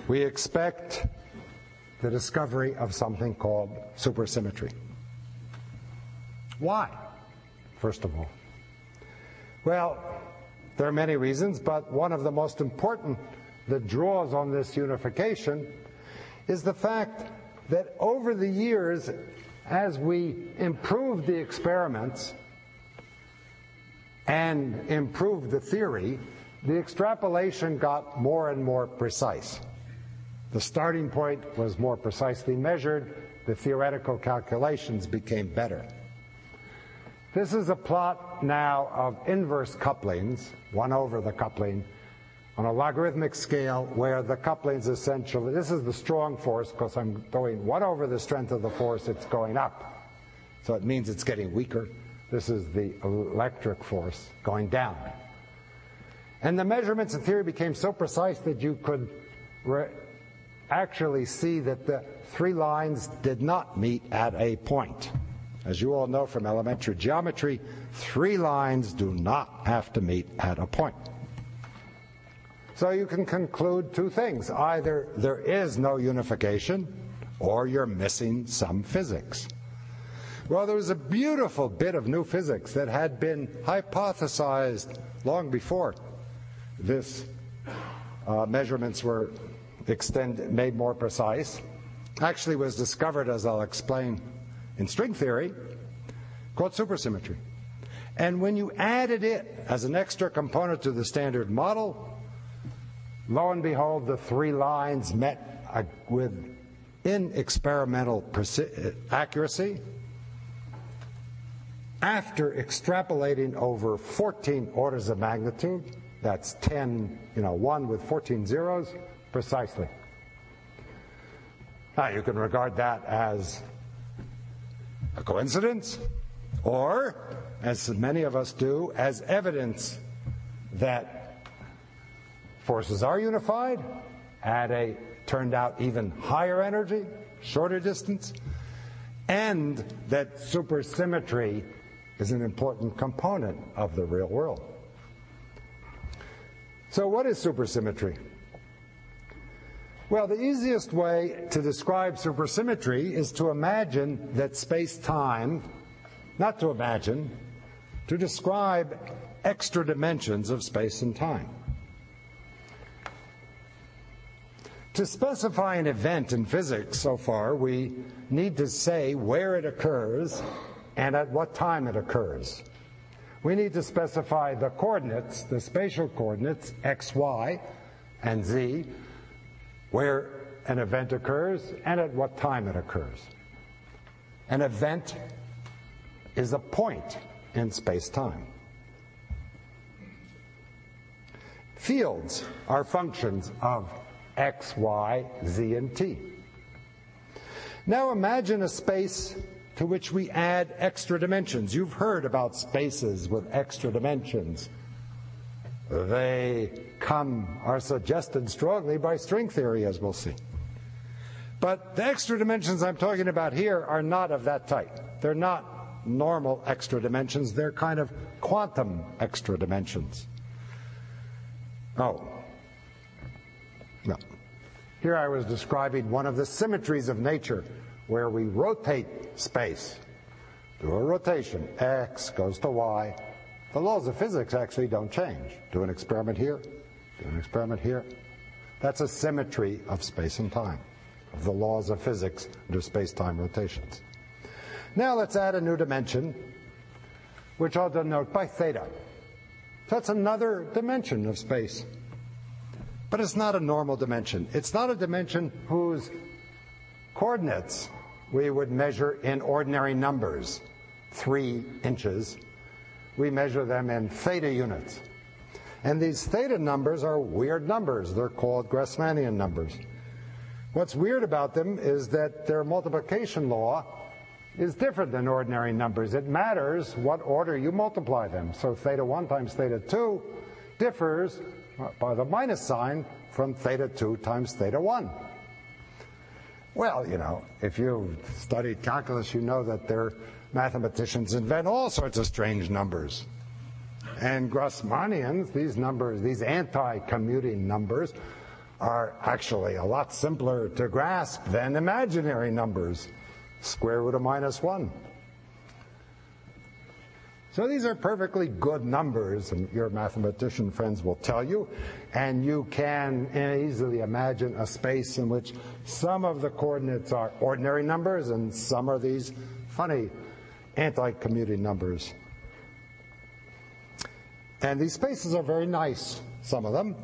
We expect the discovery of something called supersymmetry. Why, first of all? Well, there are many reasons, but one of the most important that draws on this unification is the fact that over the years, as we improved the experiments and improved the theory, the extrapolation got more and more precise. The starting point was more precisely measured. The theoretical calculations became better. This is a plot now of inverse couplings, 1 over the coupling, on a logarithmic scale where the couplings essentially, this is the strong force because I'm going 1 over the strength of the force, it's going up. So it means it's getting weaker. This is the electric force going down. And the measurements in theory became so precise that you could actually see that the 3 lines did not meet at a point. As you all know from elementary geometry, 3 lines do not have to meet at a point. So you can conclude 2 things. Either there is no unification, or you're missing some physics. Well, there was a beautiful bit of new physics that had been hypothesized long before this measurements were made more precise. Actually was discovered, as I'll explain, in string theory, called supersymmetry. And when you added it as an extra component to the standard model, lo and behold, the 3 lines met with experimental accuracy after extrapolating over 14 orders of magnitude. That's 10, 1 with 14 zeros, precisely. Now, you can regard that as a coincidence, or, as many of us do, as evidence that forces are unified at a, turned out, even higher energy, shorter distance, and that supersymmetry is an important component of the real world. So what is supersymmetry? Well, the easiest way to describe supersymmetry is to imagine that space-time, not to imagine, to describe extra dimensions of space and time. To specify an event in physics so far, we need to say where it occurs and at what time it occurs. We need to specify the coordinates, the spatial coordinates, x, y, and z, where an event occurs and at what time it occurs. An event is a point in space-time. Fields are functions of x, y, z, and t. Now imagine a space to which we add extra dimensions. You've heard about spaces with extra dimensions. They are suggested strongly by string theory, as we'll see. But the extra dimensions I'm talking about here are not of that type. They're not normal extra dimensions. They're kind of quantum extra dimensions. Oh. Well, here I was describing one of the symmetries of nature where we rotate space. Do a rotation. X goes to Y. The laws of physics actually don't change. Do an experiment here, do an experiment here. That's a symmetry of space and time, of the laws of physics under space-time rotations. Now let's add a new dimension, which I'll denote by theta. That's another dimension of space. But it's not a normal dimension. It's not a dimension whose coordinates we would measure in ordinary numbers, 3 inches. We measure them in theta units. And these theta numbers are weird numbers. They're called Grassmannian numbers. What's weird about them is that their multiplication law is different than ordinary numbers. It matters what order you multiply them. So theta 1 times theta 2 differs by the minus sign from theta 2 times theta 1. Well, you know, if you've studied calculus, you know that their mathematicians invent all sorts of strange numbers. And Grassmannians, these numbers, these anti-commuting numbers, are actually a lot simpler to grasp than imaginary numbers. Square root of minus 1. So these are perfectly good numbers, and your mathematician friends will tell you, and you can easily imagine a space in which some of the coordinates are ordinary numbers and some are these funny anti-commuting numbers. And these spaces are very nice, some of them.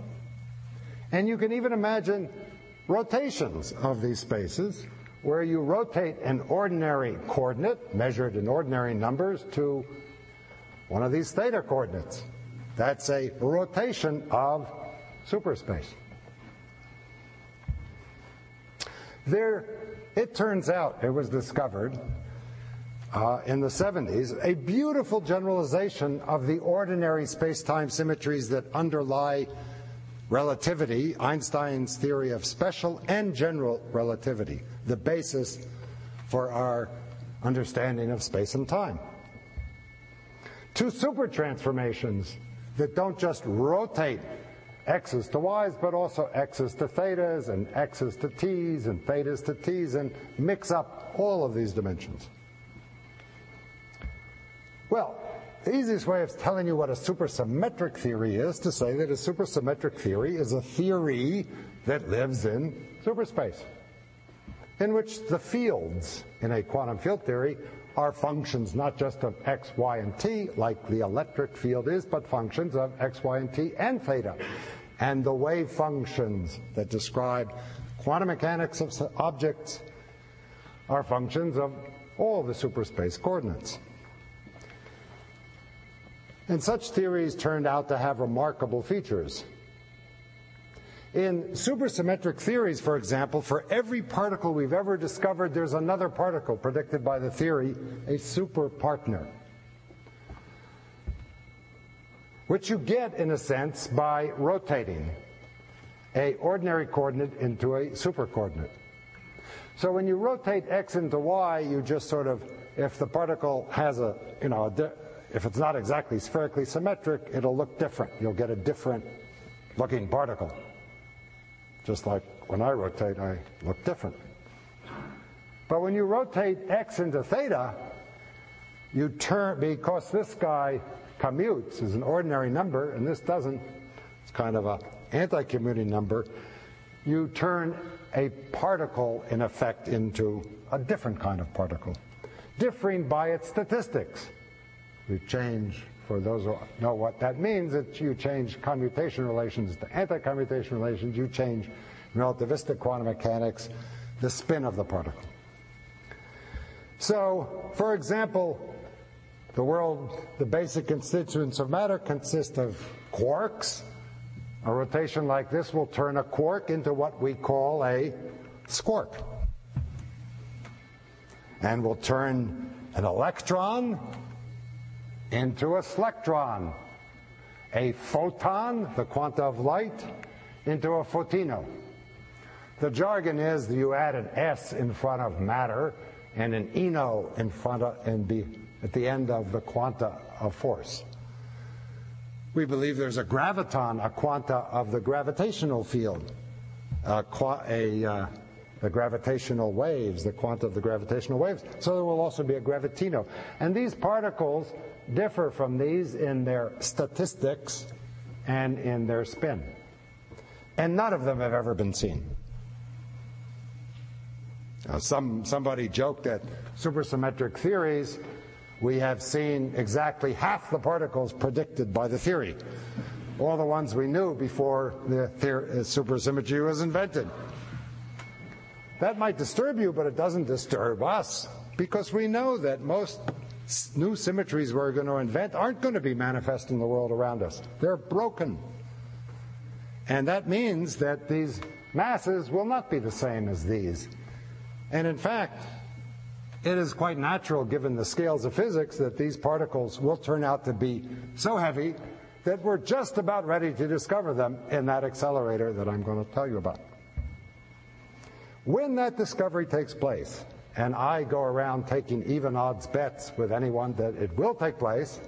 And you can even imagine rotations of these spaces, where you rotate an ordinary coordinate, measured in ordinary numbers, to one of these theta coordinates. That's a rotation of superspace. There, it turns out, it was discovered in the 70s, a beautiful generalization of the ordinary space-time symmetries that underlie relativity, Einstein's theory of special and general relativity, the basis for our understanding of space and time. Two super transformations that don't just rotate x's to y's, but also x's to thetas and x's to t's and thetas to t's and mix up all of these dimensions. Well, the easiest way of telling you what a supersymmetric theory is to say that a supersymmetric theory is a theory that lives in superspace, in which the fields in a quantum field theory are functions not just of x, y, and t, like the electric field is, but functions of x, y, and t and theta. And the wave functions that describe quantum mechanics of objects are functions of all the superspace coordinates. And such theories turned out to have remarkable features. In supersymmetric theories, for example, for every particle we've ever discovered, there's another particle predicted by the theory, a superpartner, which you get, in a sense, by rotating an ordinary coordinate into a supercoordinate. So when you rotate x into y, you just sort of, if the particle has a, you know, if it's not exactly spherically symmetric, it'll look different. You'll get a different looking particle. Just like when I rotate, I look different. But when you rotate x into theta, you turn, because this guy commutes is an ordinary number, and this doesn't, it's kind of an anti-commuting number, you turn a particle, in effect, into a different kind of particle, differing by its statistics. You change, for those who know what that means, that you change commutation relations to anti-commutation relations, you change relativistic quantum mechanics, the spin of the particle. So, for example, the world, the basic constituents of matter consist of quarks. A rotation like this will turn a quark into what we call a squark. And will turn an electron into a selectron, a photon, the quanta of light, into a photino. The jargon is that you add an S in front of matter and an eno in front of, at the end of the quanta of force. We believe there's a graviton, a quanta of the gravitational field, the gravitational waves, the quanta of the gravitational waves. So there will also be a gravitino. And these particles differ from these in their statistics and in their spin. And none of them have ever been seen. Now, somebody joked that supersymmetric theories, we have seen exactly half the particles predicted by the theory, all the ones we knew before the supersymmetry was invented. That might disturb you, but it doesn't disturb us, because we know that most new symmetries we're going to invent aren't going to be manifest in the world around us. They're broken. And that means that these masses will not be the same as these. And in fact, it is quite natural, given the scales of physics, that these particles will turn out to be so heavy that we're just about ready to discover them in that accelerator that I'm going to tell you about. When that discovery takes place, and I go around taking even odds bets with anyone that it will take place,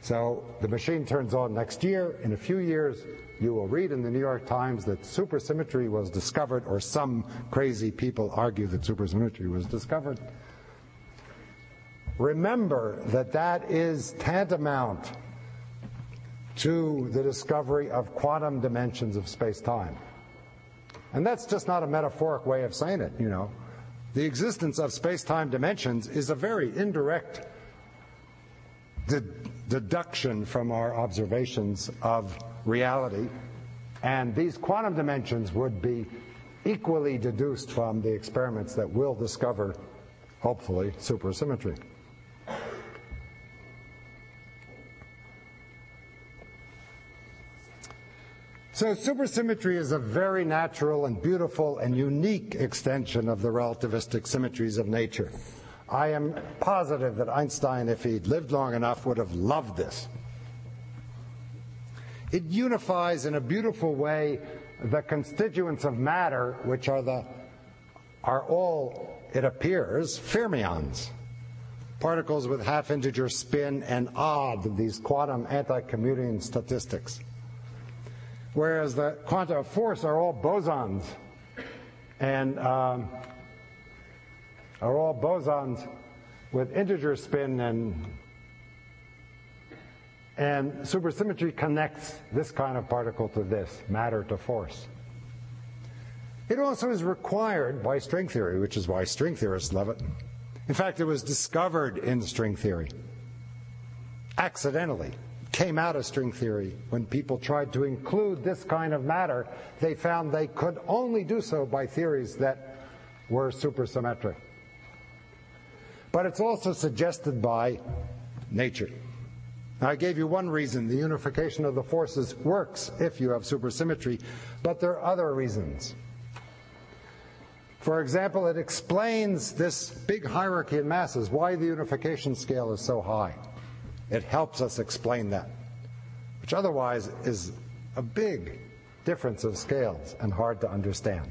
so the machine turns on next year. In a few years, you will read in the New York Times that supersymmetry was discovered, or some crazy people argue that supersymmetry was discovered. Remember that that is tantamount to the discovery of quantum dimensions of space-time. And that's just not a metaphoric way of saying it, you know. The existence of space-time dimensions is a very indirect deduction from our observations of reality, and these quantum dimensions would be equally deduced from the experiments that will discover, hopefully, supersymmetry. So supersymmetry is a very natural and beautiful and unique extension of the relativistic symmetries of nature. I am positive that Einstein, if he'd lived long enough, would have loved this. It unifies in a beautiful way the constituents of matter, which are all, it appears, fermions, particles with half-integer spin and odd, these quantum anti-commuting statistics. Whereas the quanta of force are all bosons, and are all bosons with integer spin, and supersymmetry connects this kind of particle to this, matter to force. It also is required by string theory, which is why string theorists love it. In fact, it was discovered in string theory, accidentally. Came out of string theory. When people tried to include this kind of matter, they found they could only do so by theories that were supersymmetric. But it's also suggested by nature. Now, I gave you one reason. The unification of the forces works if you have supersymmetry, but there are other reasons. For example, it explains this big hierarchy in masses, why the unification scale is so high. It helps us explain that, which otherwise is a big difference of scales and hard to understand.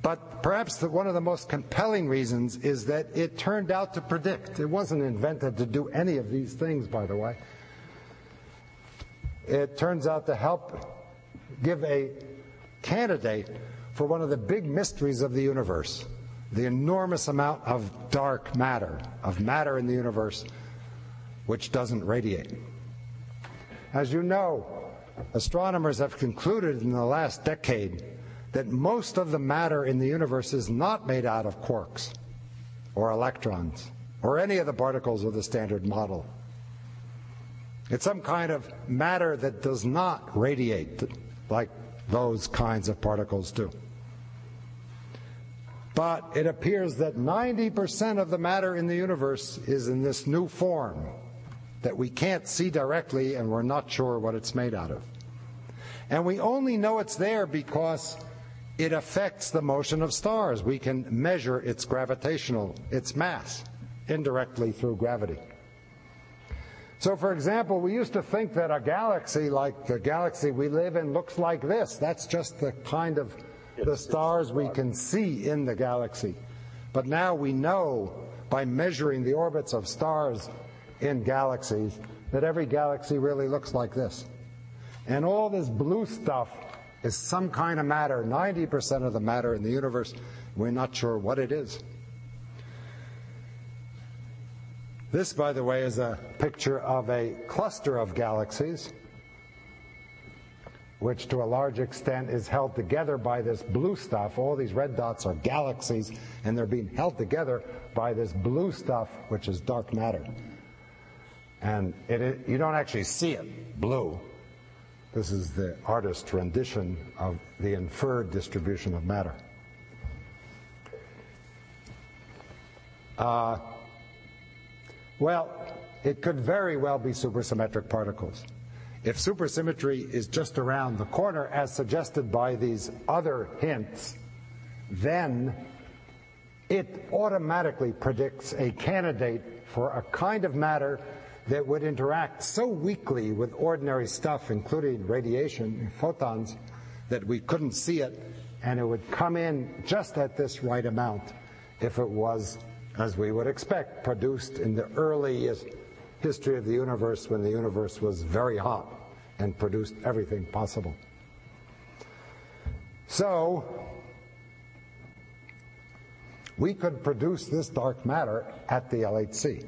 But perhaps one of the most compelling reasons is that it turned out to predict. It wasn't invented to do any of these things, by the way. It turns out to help give a candidate for one of the big mysteries of the universe, the enormous amount of dark matter, of matter in the universe, which doesn't radiate. As you know, astronomers have concluded in the last decade that most of the matter in the universe is not made out of quarks or electrons or any of the particles of the Standard Model. It's some kind of matter that does not radiate like those kinds of particles do. But it appears that 90% of the matter in the universe is in this new form that we can't see directly, and we're not sure what it's made out of. And we only know it's there because it affects the motion of stars. We can measure its gravitational, its mass, indirectly through gravity. So, for example, we used to think that a galaxy like the galaxy we live in looks like this. That's just the kind of the stars we can see in the galaxy. But now we know by measuring the orbits of stars in galaxies that every galaxy really looks like this. And all this blue stuff is some kind of matter, 90% of the matter in the universe. We're not sure what it is. This, by the way, is a picture of a cluster of galaxies, which to a large extent is held together by this blue stuff. All these red dots are galaxies, and they're being held together by this blue stuff, which is dark matter. And you don't actually see it blue. This is the artist's rendition of the inferred distribution of matter. Well, it could very well be supersymmetric particles. If supersymmetry is just around the corner, as suggested by these other hints, then it automatically predicts a candidate for a kind of matter that would interact so weakly with ordinary stuff, including radiation, photons, that we couldn't see it, and it would come in just at this right amount if it was, as we would expect, produced in the earliest history of the universe when the universe was very hot and produced everything possible. So, we could produce this dark matter at the LHC.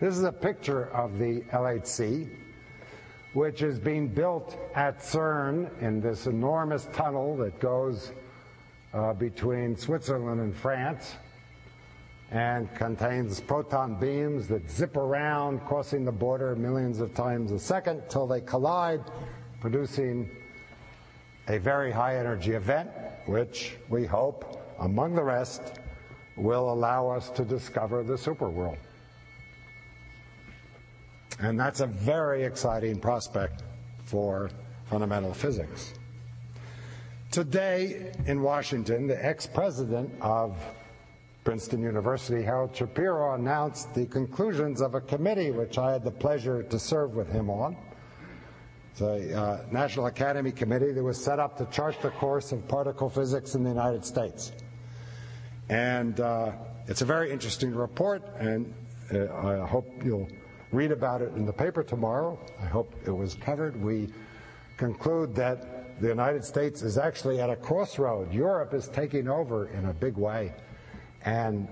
This is a picture of the LHC, which is being built at CERN in this enormous tunnel that goes between Switzerland and France and contains proton beams that zip around, crossing the border millions of times a second till they collide, producing a very high energy event, which we hope, among the rest, will allow us to discover the superworld. And that's a very exciting prospect for fundamental physics. Today in Washington, the ex-president of Princeton University, Harold Shapiro, announced the conclusions of a committee which I had the pleasure to serve with him on. It's a National Academy committee that was set up to chart the course of particle physics in the United States. And it's a very interesting report, and I hope you'll read about it in the paper tomorrow. I hope it was covered. We conclude that the United States is actually at a crossroad. Europe is taking over in a big way. And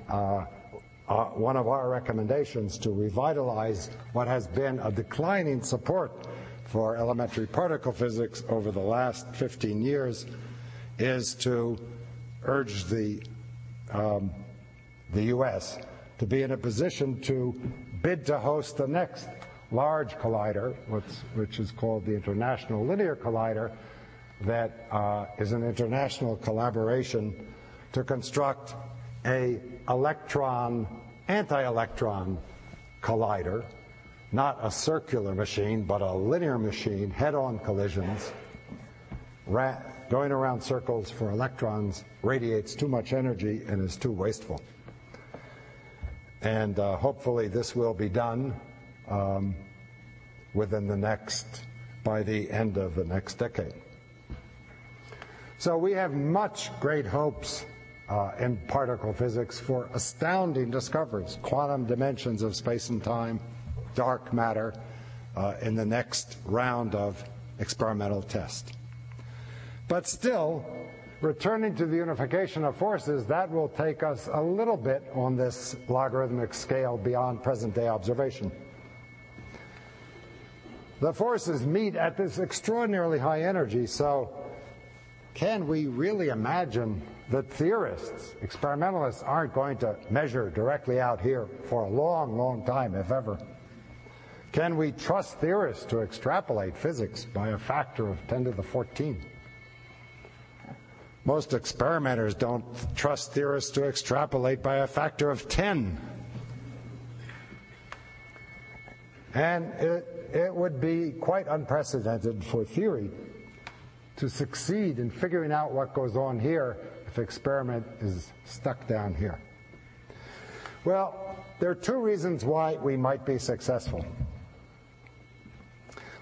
one of our recommendations to revitalize what has been a declining support for elementary particle physics over the last 15 years is to urge the US to be in a position to bid to host the next large collider, which is called the International Linear Collider, that is an international collaboration to construct a electron, anti-electron collider, not a circular machine, but a linear machine, head-on collisions. Going around circles for electrons radiates too much energy and is too wasteful. And hopefully this will be done by the end of the next decade. So we have much great hopes in particle physics for astounding discoveries, quantum dimensions of space and time, dark matter, in the next round of experimental tests. But still, returning to the unification of forces, that will take us a little bit on this logarithmic scale beyond present-day observation. The forces meet at this extraordinarily high energy, so can we really imagine that theorists, experimentalists, aren't going to measure directly out here for a long, long time, if ever? Can we trust theorists to extrapolate physics by a factor of 10 to the 14? Most experimenters don't trust theorists to extrapolate by a factor of 10. And it would be quite unprecedented for theory to succeed in figuring out what goes on here if experiment is stuck down here. Well, there are two reasons why we might be successful.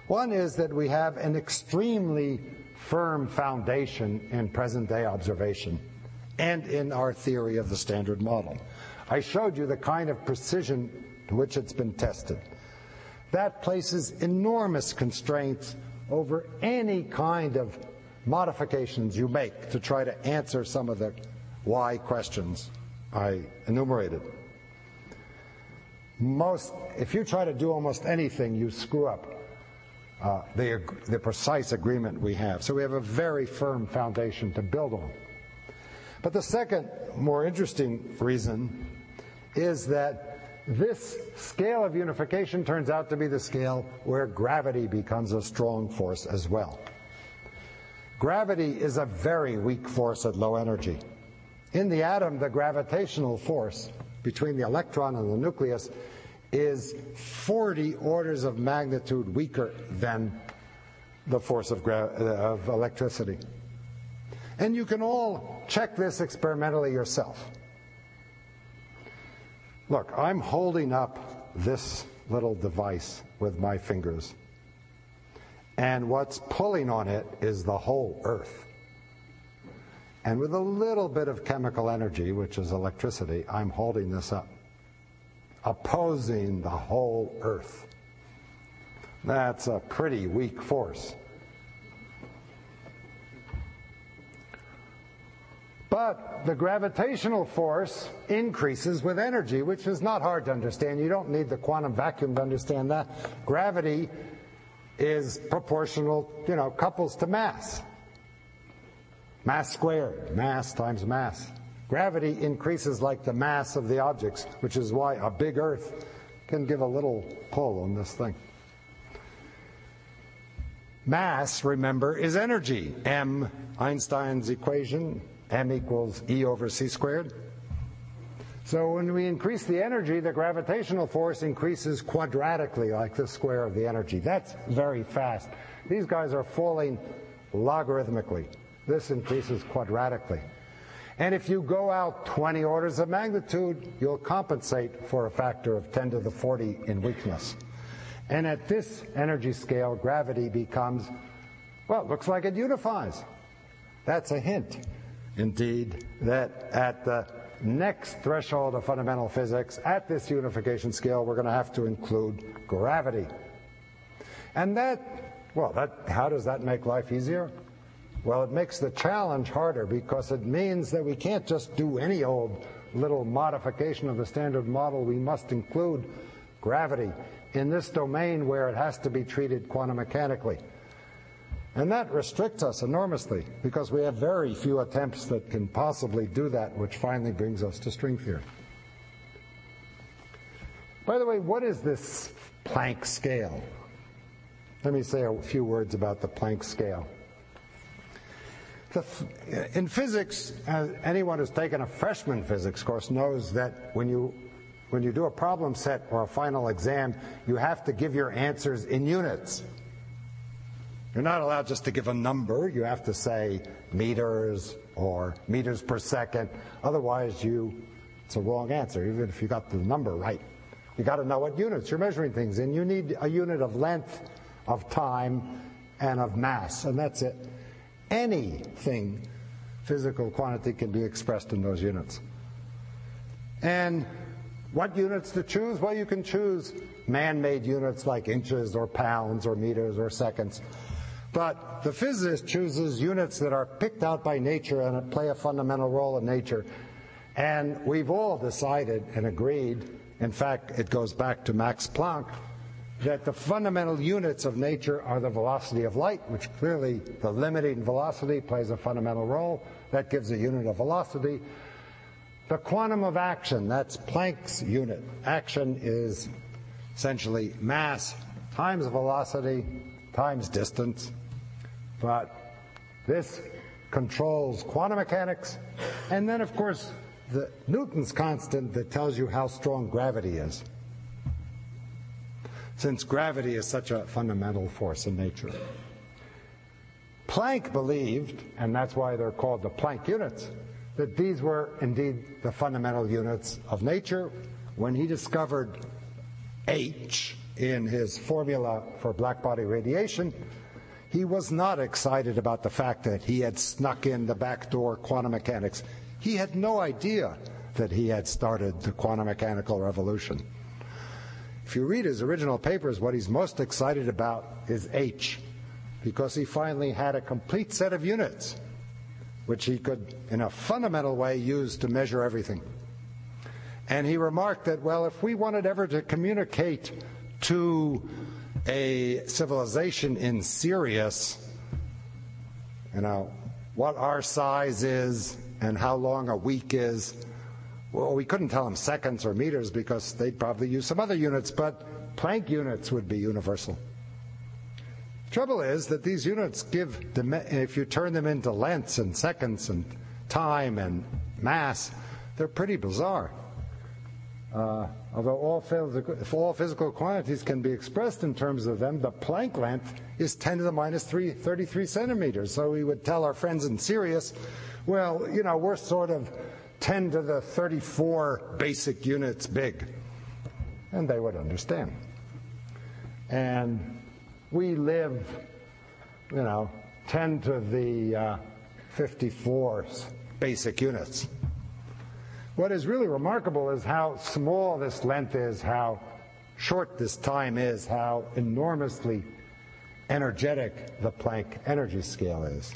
One is that we have an extremely firm foundation in present-day observation and in our theory of the Standard Model. I showed you the kind of precision to which it's been tested. That places enormous constraints over any kind of modifications you make to try to answer some of the why questions I enumerated. If you try to do almost anything, you screw up the precise agreement we have. So we have a very firm foundation to build on. But the second, more interesting reason is that this scale of unification turns out to be the scale where gravity becomes a strong force as well. Gravity is a very weak force at low energy. In the atom, the gravitational force between the electron and the nucleus is 40 orders of magnitude weaker than the force of electricity. And you can all check this experimentally yourself. Look, I'm holding up this little device with my fingers, and what's pulling on it is the whole Earth. And with a little bit of chemical energy, which is electricity, I'm holding this up, opposing the whole Earth. That's a pretty weak force. But the gravitational force increases with energy, which is not hard to understand. You don't need the quantum vacuum to understand that. Gravity is proportional, you know, couples to mass. Mass squared, mass times mass. Gravity increases like the mass of the objects, which is why a big Earth can give a little pull on this thing. Mass, remember, is energy. M, Einstein's equation, M equals E over C squared. So when we increase the energy, the gravitational force increases quadratically, like the square of the energy. That's very fast. These guys are falling logarithmically. This increases quadratically. And if you go out 20 orders of magnitude, you'll compensate for a factor of 10 to the 40 in weakness. And at this energy scale, gravity becomes, well, it looks like it unifies. That's a hint, indeed, that at the next threshold of fundamental physics, at this unification scale, we're going to have to include gravity. And how does that make life easier? Well, it makes the challenge harder, because it means that we can't just do any old little modification of the standard model. We must include gravity in this domain where it has to be treated quantum mechanically. And that restricts us enormously, because we have very few attempts that can possibly do that, which finally brings us to string theory. By the way, what is this Planck scale? Let me say a few words about the Planck scale. In physics, anyone who's taken a freshman physics course knows that when you do a problem set or a final exam, you have to give your answers in units. You're not allowed just to give a number. You have to say meters or meters per second. Otherwise, it's a wrong answer, even if you got the number right. You got to know what units you're measuring things in. You need a unit of length, of time, and of mass, and that's it. Anything physical quantity can be expressed in those units. And what units to choose? Well, you can choose man-made units like inches or pounds or meters or seconds. But the physicist chooses units that are picked out by nature and play a fundamental role in nature. And we've all decided and agreed, in fact, it goes back to Max Planck, that the fundamental units of nature are the velocity of light, which clearly the limiting velocity plays a fundamental role. That gives a unit of velocity. The quantum of action, that's Planck's unit. Action is essentially mass times velocity times distance. But this controls quantum mechanics. And then, of course, the Newton's constant that tells you how strong gravity is, since gravity is such a fundamental force in nature. Planck believed, and that's why they're called the Planck units, that these were indeed the fundamental units of nature. When he discovered H in his formula for blackbody radiation, he was not excited about the fact that he had snuck in the backdoor quantum mechanics. He had no idea that he had started the quantum mechanical revolution. If you read his original papers, what he's most excited about is H, because he finally had a complete set of units, which he could, in a fundamental way, use to measure everything. And he remarked that, well, if we wanted ever to communicate to a civilization in Sirius, you know, what our size is and how long a week is, well, we couldn't tell them seconds or meters, because they'd probably use some other units, but Planck units would be universal. Trouble is that these units give, if you turn them into lengths and seconds and time and mass, they're pretty bizarre. Although all physical quantities can be expressed in terms of them, the Planck length is 10 to the minus 33 centimeters. So we would tell our friends in Sirius, well, you know, we're sort of 10 to the 34 basic units big, and they would understand. And we live, 10 to the 54 basic units. What is really remarkable is how small this length is, how short this time is, how enormously energetic the Planck energy scale is.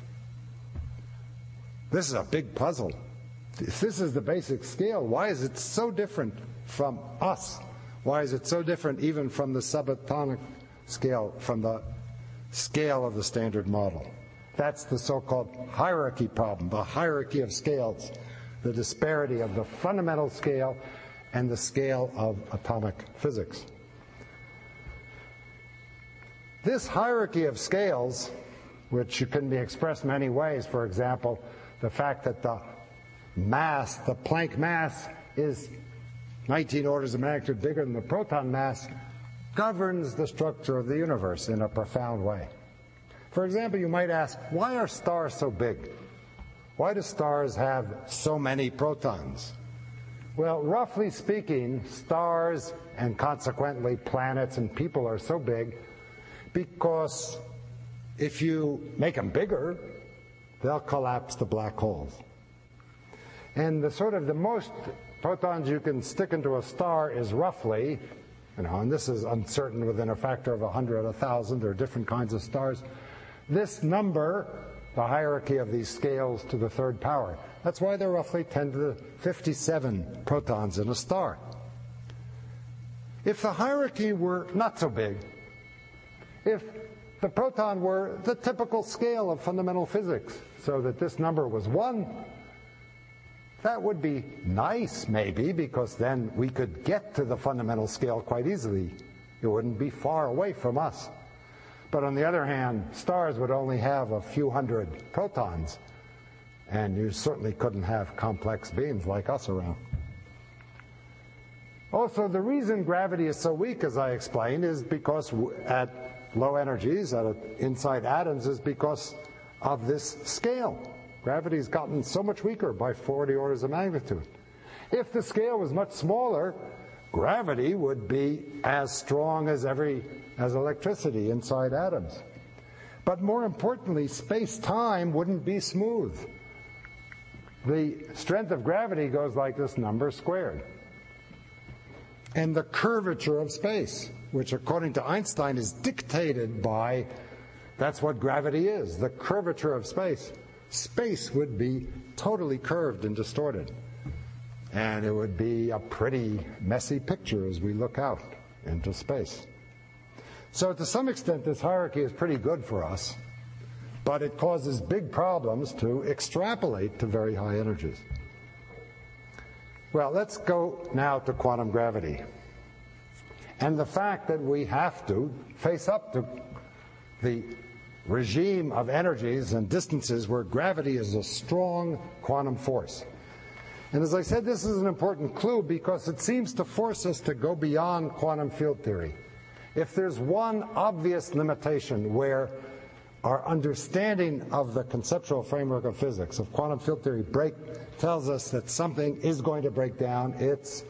This is a big puzzle. If this is the basic scale, why is it so different from us? Why is it so different even from the subatomic scale, from the scale of the standard model? That's the so-called hierarchy problem, the hierarchy of scales, the disparity of the fundamental scale and the scale of atomic physics. This hierarchy of scales, which can be expressed many ways, for example, the fact that the mass, the Planck mass, is 19 orders of magnitude bigger than the proton mass, governs the structure of the universe in a profound way. For example, you might ask, why are stars so big? Why do stars have so many protons? Well, roughly speaking, stars and consequently planets and people are so big because if you make them bigger, they'll collapse the black holes. And the sort of the most protons you can stick into a star is roughly, and this is uncertain within a factor of 100, 1,000, there are different kinds of stars, this number, the hierarchy of these scales to the third power. That's why there are roughly 10 to the 57 protons in a star. If the hierarchy were not so big, if the proton were the typical scale of fundamental physics, so that this number was 1, that would be nice, maybe, because then we could get to the fundamental scale quite easily. It wouldn't be far away from us. But on the other hand, stars would only have a few hundred protons, and you certainly couldn't have complex beings like us around. Also, the reason gravity is so weak, as I explained, is because at low energies, inside atoms, is because of this scale. Gravity's gotten so much weaker by 40 orders of magnitude. If the scale was much smaller, gravity would be as strong as electricity inside atoms. But more importantly, space-time wouldn't be smooth. The strength of gravity goes like this number squared. And the curvature of space, which according to Einstein is dictated by, that's what gravity is, the curvature of space. Space would be totally curved and distorted. And it would be a pretty messy picture as we look out into space. So to some extent, this hierarchy is pretty good for us, but it causes big problems to extrapolate to very high energies. Well, let's go now to quantum gravity and the fact that we have to face up to the regime of energies and distances where gravity is a strong quantum force. And as I said, this is an important clue because it seems to force us to go beyond quantum field theory. If there's one obvious limitation where our understanding of the conceptual framework of physics, of quantum field theory, tells us that something is going to break down, it's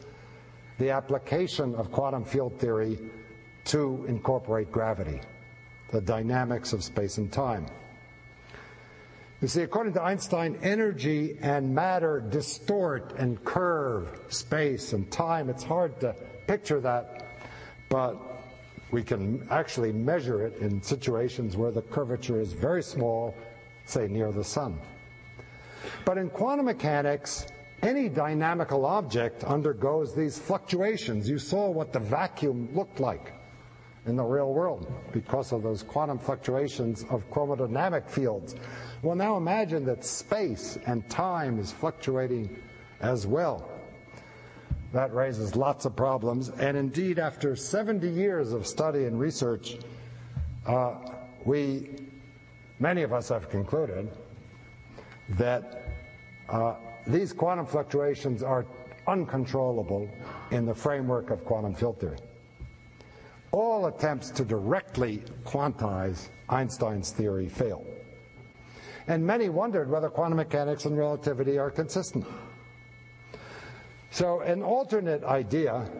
the application of quantum field theory to incorporate gravity, the dynamics of space and time. You see, according to Einstein, energy and matter distort and curve space and time. It's hard to picture that, but we can actually measure it in situations where the curvature is very small, say near the sun. But in quantum mechanics, any dynamical object undergoes these fluctuations. You saw what the vacuum looked like in the real world because of those quantum fluctuations of chromodynamic fields. Well, now imagine that space and time is fluctuating as well. That raises lots of problems, and indeed after 70 years of study and research, many of us have concluded that these quantum fluctuations are uncontrollable in the framework of quantum field theory. All attempts to directly quantize Einstein's theory fail. And many wondered whether quantum mechanics and relativity are consistent. So an alternate idea,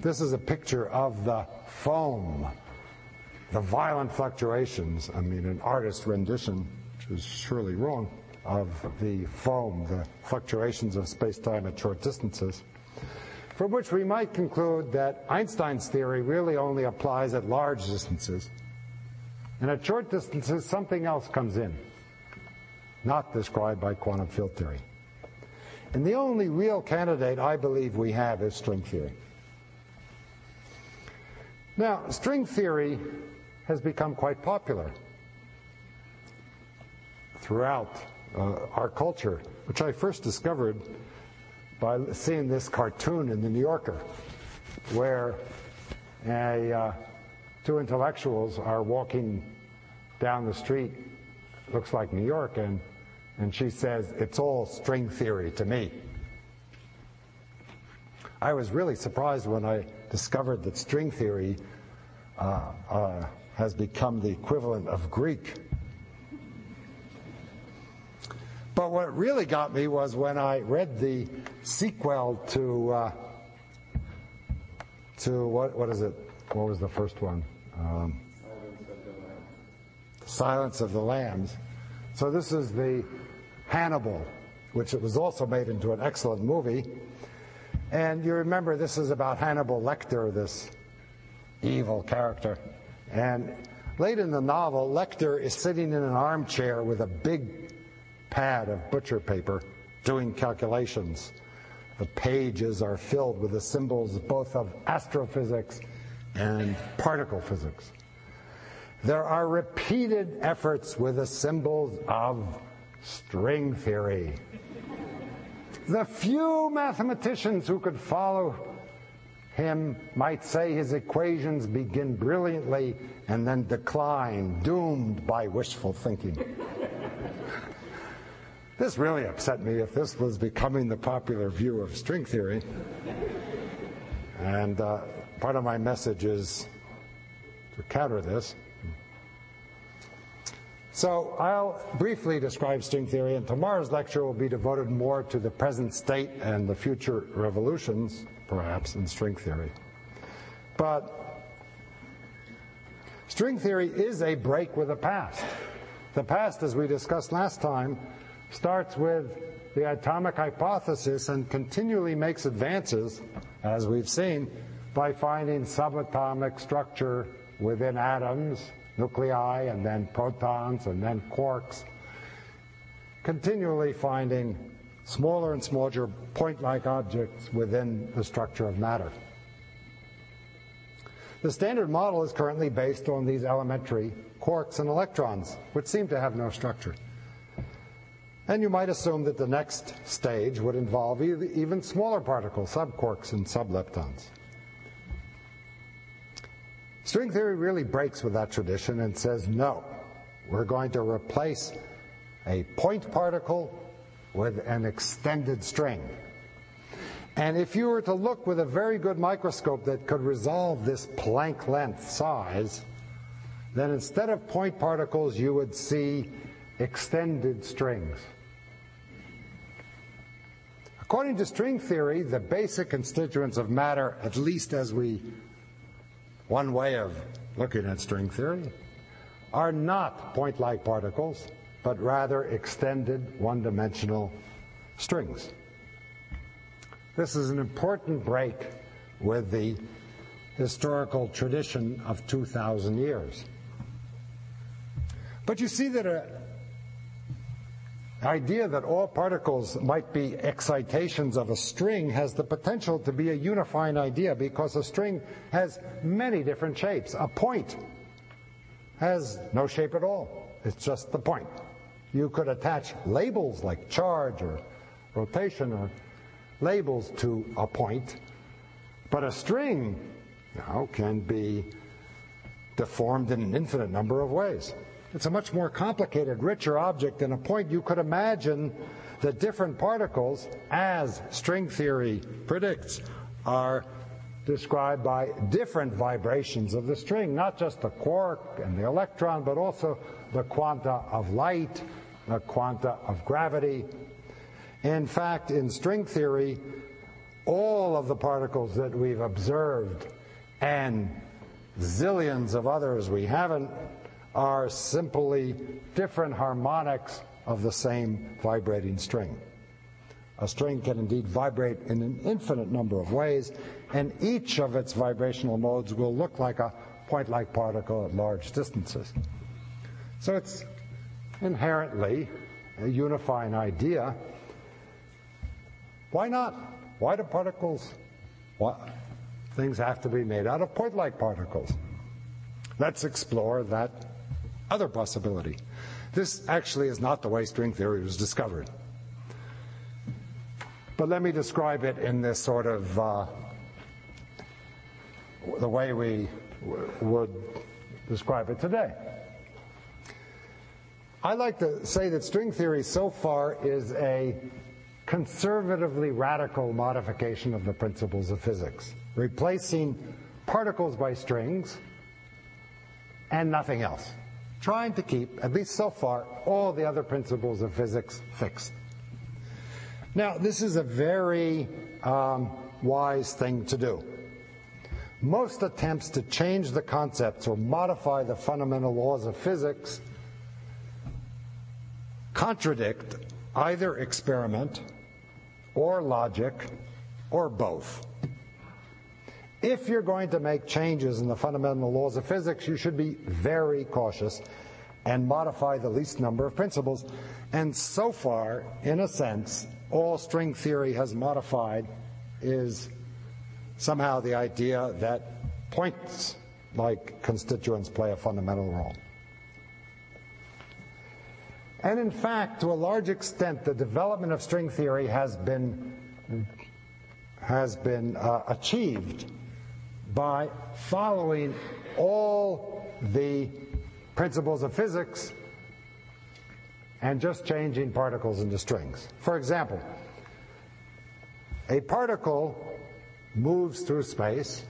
this is a picture of the foam, the violent fluctuations, I mean an artist rendition, which is surely wrong, of the foam, the fluctuations of space-time at short distances, from which we might conclude that Einstein's theory really only applies at large distances. And at short distances, something else comes in, not described by quantum field theory. And the only real candidate I believe we have is string theory. Now, string theory has become quite popular throughout our culture, which I first discovered by seeing this cartoon in The New Yorker, where two intellectuals are walking down the street, looks like New York, and she says, "It's all string theory to me." I was really surprised when I discovered that string theory has become the equivalent of Greek. But what really got me was when I read the sequel to what is it? What was the first one? Silence of the Lambs. So this is the Hannibal, which it was also made into an excellent movie. And you remember this is about Hannibal Lecter, this evil character. And late in the novel, Lecter is sitting in an armchair with a big pad of butcher paper doing calculations. The pages are filled with the symbols both of astrophysics and particle physics. There are repeated efforts with the symbols of string theory. The few mathematicians who could follow him might say his equations begin brilliantly and then decline, doomed by wishful thinking. This really upset me if this was becoming the popular view of string theory. And part of my message is to counter this. So I'll briefly describe string theory, and tomorrow's lecture will be devoted more to the present state and the future revolutions, perhaps, in string theory. But string theory is a break with the past. The past, as we discussed last time, starts with the atomic hypothesis and continually makes advances, as we've seen, by finding subatomic structure within atoms, nuclei, and then protons, and then quarks, continually finding smaller and smaller point-like objects within the structure of matter. The standard model is currently based on these elementary quarks and electrons, which seem to have no structure. And you might assume that the next stage would involve even smaller particles, subquarks and subleptons. String theory really breaks with that tradition and says, no, we're going to replace a point particle with an extended string. And if you were to look with a very good microscope that could resolve this Planck length size, then instead of point particles, you would see extended strings. According to string theory, the basic constituents of matter, at least as one way of looking at string theory, are not point-like particles, but rather extended one-dimensional strings. This is an important break with the historical tradition of 2,000 years. But you see that the idea that all particles might be excitations of a string has the potential to be a unifying idea, because a string has many different shapes. A point has no shape at all. It's just the point. You could attach labels like charge or rotation or labels to a point, but a string now can be deformed in an infinite number of ways. It's a much more complicated, richer object than a point. You could imagine the different particles, as string theory predicts, are described by different vibrations of the string, not just the quark and the electron, but also the quanta of light, the quanta of gravity. In fact, in string theory, all of the particles that we've observed and zillions of others we haven't are simply different harmonics of the same vibrating string. A string can indeed vibrate in an infinite number of ways, and each of its vibrational modes will look like a point-like particle at large distances. So it's inherently a unifying idea. Why not? Why do particles, things have to be made out of point-like particles? Let's explore that other possibility. This actually is not the way string theory was discovered. But let me describe it in this sort of the way we would describe it today. I like to say that string theory so far is a conservatively radical modification of the principles of physics, replacing particles by strings and nothing else, trying to keep, at least so far, all the other principles of physics fixed. Now, this is a very wise thing to do. Most attempts to change the concepts or modify the fundamental laws of physics contradict either experiment or logic or both. If you're going to make changes in the fundamental laws of physics, you should be very cautious and modify the least number of principles. And so far, in a sense, all string theory has modified is somehow the idea that points like constituents play a fundamental role. And in fact, to a large extent, the development of string theory has been achieved by following all the principles of physics and just changing particles into strings. For example, a particle moves through space.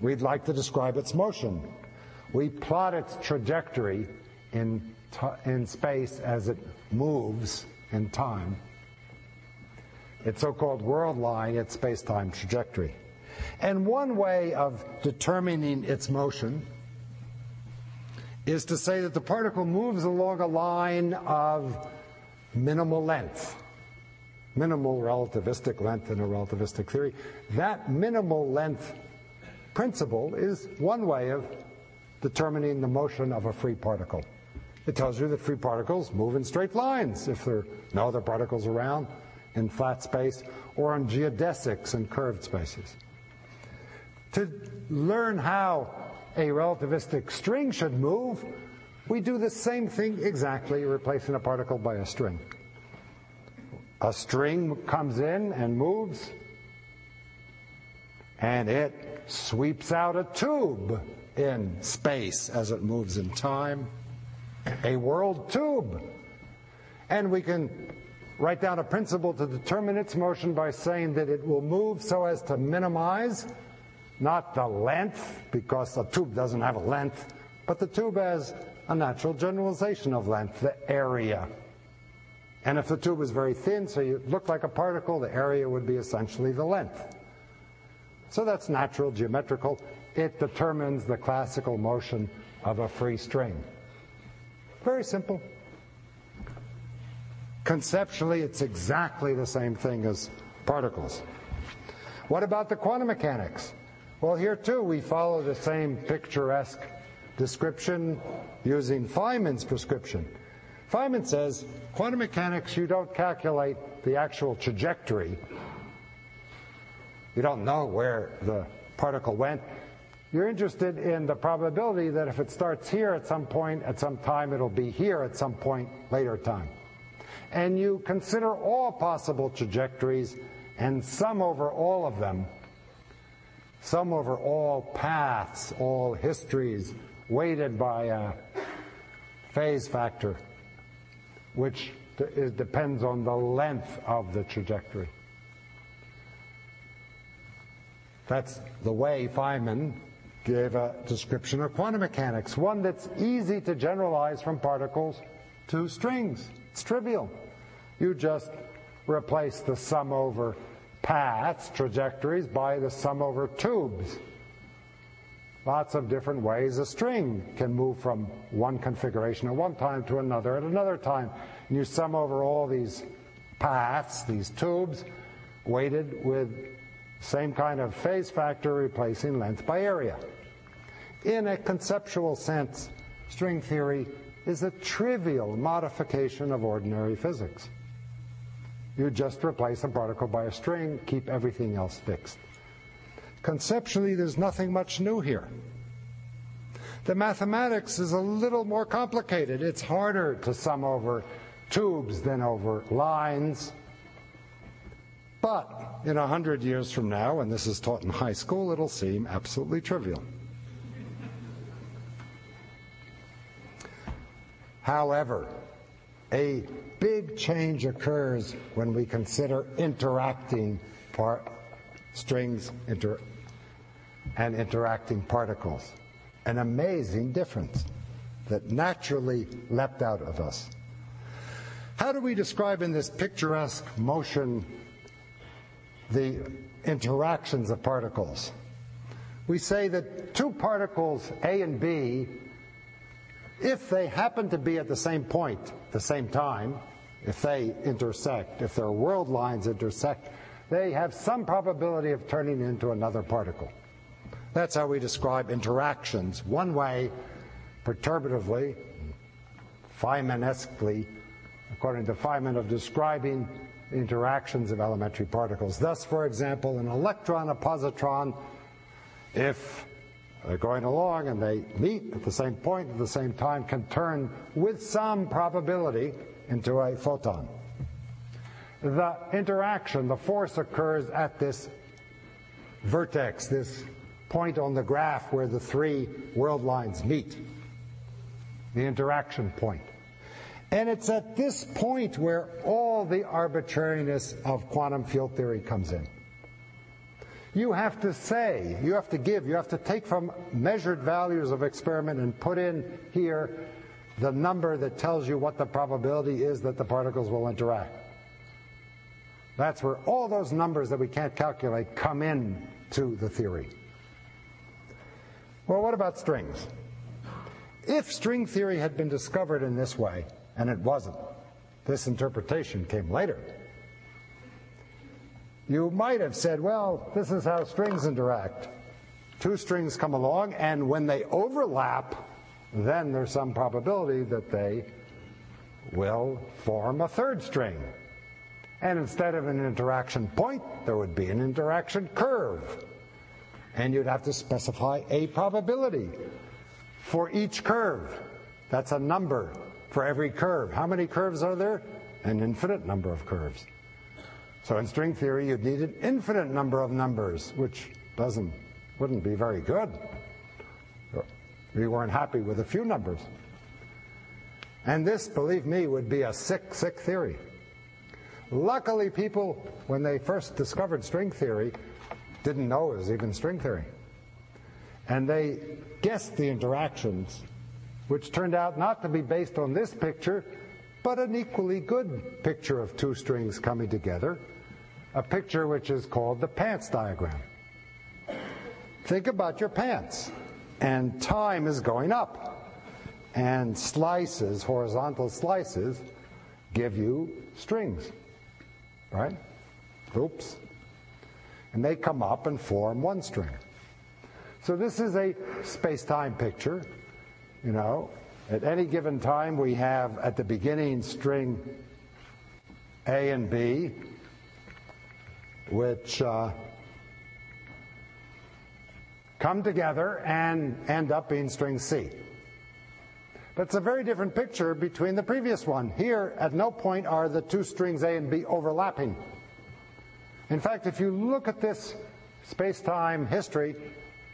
We'd like to describe its motion. We plot its trajectory in space as it moves in time. Its so-called world line, its space-time trajectory. And one way of determining its motion is to say that the particle moves along a line of minimal length, minimal relativistic length in a relativistic theory. That minimal length principle is one way of determining the motion of a free particle. It tells you that free particles move in straight lines if there are no other particles around, in flat space, or in geodesics and curved spaces. To learn how a relativistic string should move, we do the same thing exactly, replacing a particle by a string. A string comes in and moves, and it sweeps out a tube in space as it moves in time, a world tube. And we can write down a principle to determine its motion by saying that it will move so as to minimize not the length, because the tube doesn't have a length, but the tube has a natural generalization of length, the area. And if the tube is very thin, so you look like a particle, the area would be essentially the length. So that's natural, geometrical. It determines the classical motion of a free string. Very simple. Conceptually, it's exactly the same thing as particles. What about the quantum mechanics? Well, here too, we follow the same picturesque description using Feynman's prescription. Feynman says, quantum mechanics, you don't calculate the actual trajectory. You don't know where the particle went. You're interested in the probability that if it starts here at some point, at some time, it'll be here at some point later time. And you consider all possible trajectories and sum over all of them, sum over all paths, all histories, weighted by a phase factor, which depends on the length of the trajectory. That's the way Feynman gave a description of quantum mechanics, one that's easy to generalize from particles to strings. It's trivial. You just replace the sum over paths, trajectories, by the sum over tubes. Lots of different ways a string can move from one configuration at one time to another at another time. And you sum over all these paths, these tubes, weighted with same kind of phase factor, replacing length by area. In a conceptual sense, string theory is a trivial modification of ordinary physics. You just replace a particle by a string, keep everything else fixed. Conceptually, there's nothing much new here. The mathematics is a little more complicated. It's harder to sum over tubes than over lines. But in 100 years from now, when this is taught in high school, it'll seem absolutely trivial. However, a big change occurs when we consider interacting strings and interacting particles. An amazing difference that naturally leapt out of us. How do we describe in this picturesque motion the interactions of particles? We say that two particles, A and B, if they happen to be at the same point at the same time, if they intersect, if their world lines intersect, they have some probability of turning into another particle. That's how we describe interactions, one way, perturbatively, Feynman-esquely, according to Feynman, of describing interactions of elementary particles. Thus, for example, an electron, a positron, if they're going along and they meet at the same point at the same time, can turn with some probability into a photon. The interaction, the force, occurs at this vertex, this point on the graph where the three world lines meet, the interaction point. And it's at this point where all the arbitrariness of quantum field theory comes in. You have to say, you have to give, you have to take from measured values of experiment and put in here the number that tells you what the probability is that the particles will interact. That's where all those numbers that we can't calculate come in to the theory. Well, what about strings? If string theory had been discovered in this way, and it wasn't, this interpretation came later, you might have said, well, this is how strings interact. Two strings come along, and when they overlap, then there's some probability that they will form a third string. And instead of an interaction point, there would be an interaction curve. And you'd have to specify a probability for each curve. That's a number for every curve. How many curves are there? An infinite number of curves. So in string theory, you'd need an infinite number of numbers, which wouldn't be very good. We weren't happy with a few numbers. And this, believe me, would be a sick, sick theory. Luckily, people, when they first discovered string theory, didn't know it was even string theory. And they guessed the interactions, which turned out not to be based on this picture, but an equally good picture of two strings coming together, a picture which is called the pants diagram. Think about your pants, and time is going up, and slices, horizontal slices, give you strings, right? Oops. And they come up and form one string. So this is a space-time picture, you know. At any given time, we have at the beginning string A and B, which come together and end up being string C. But it's a very different picture between the previous one. Here, at no point are the two strings A and B overlapping. In fact, if you look at this space-time history,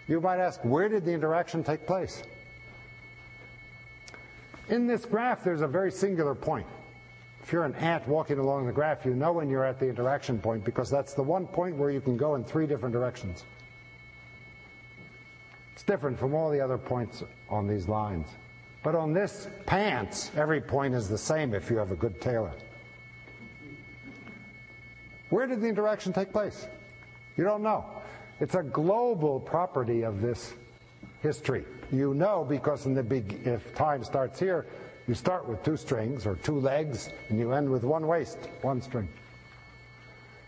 you might ask, where did the interaction take place? In this graph, there's a very singular point. If you're an ant walking along the graph, you know when you're at the interaction point, because that's the one point where you can go in three different directions. It's different from all the other points on these lines. But on this pants, every point is the same if you have a good tailor. Where did the interaction take place? You don't know. It's a global property of this history. You know, because in the if time starts here, you start with two strings or two legs, and you end with one waist, one string.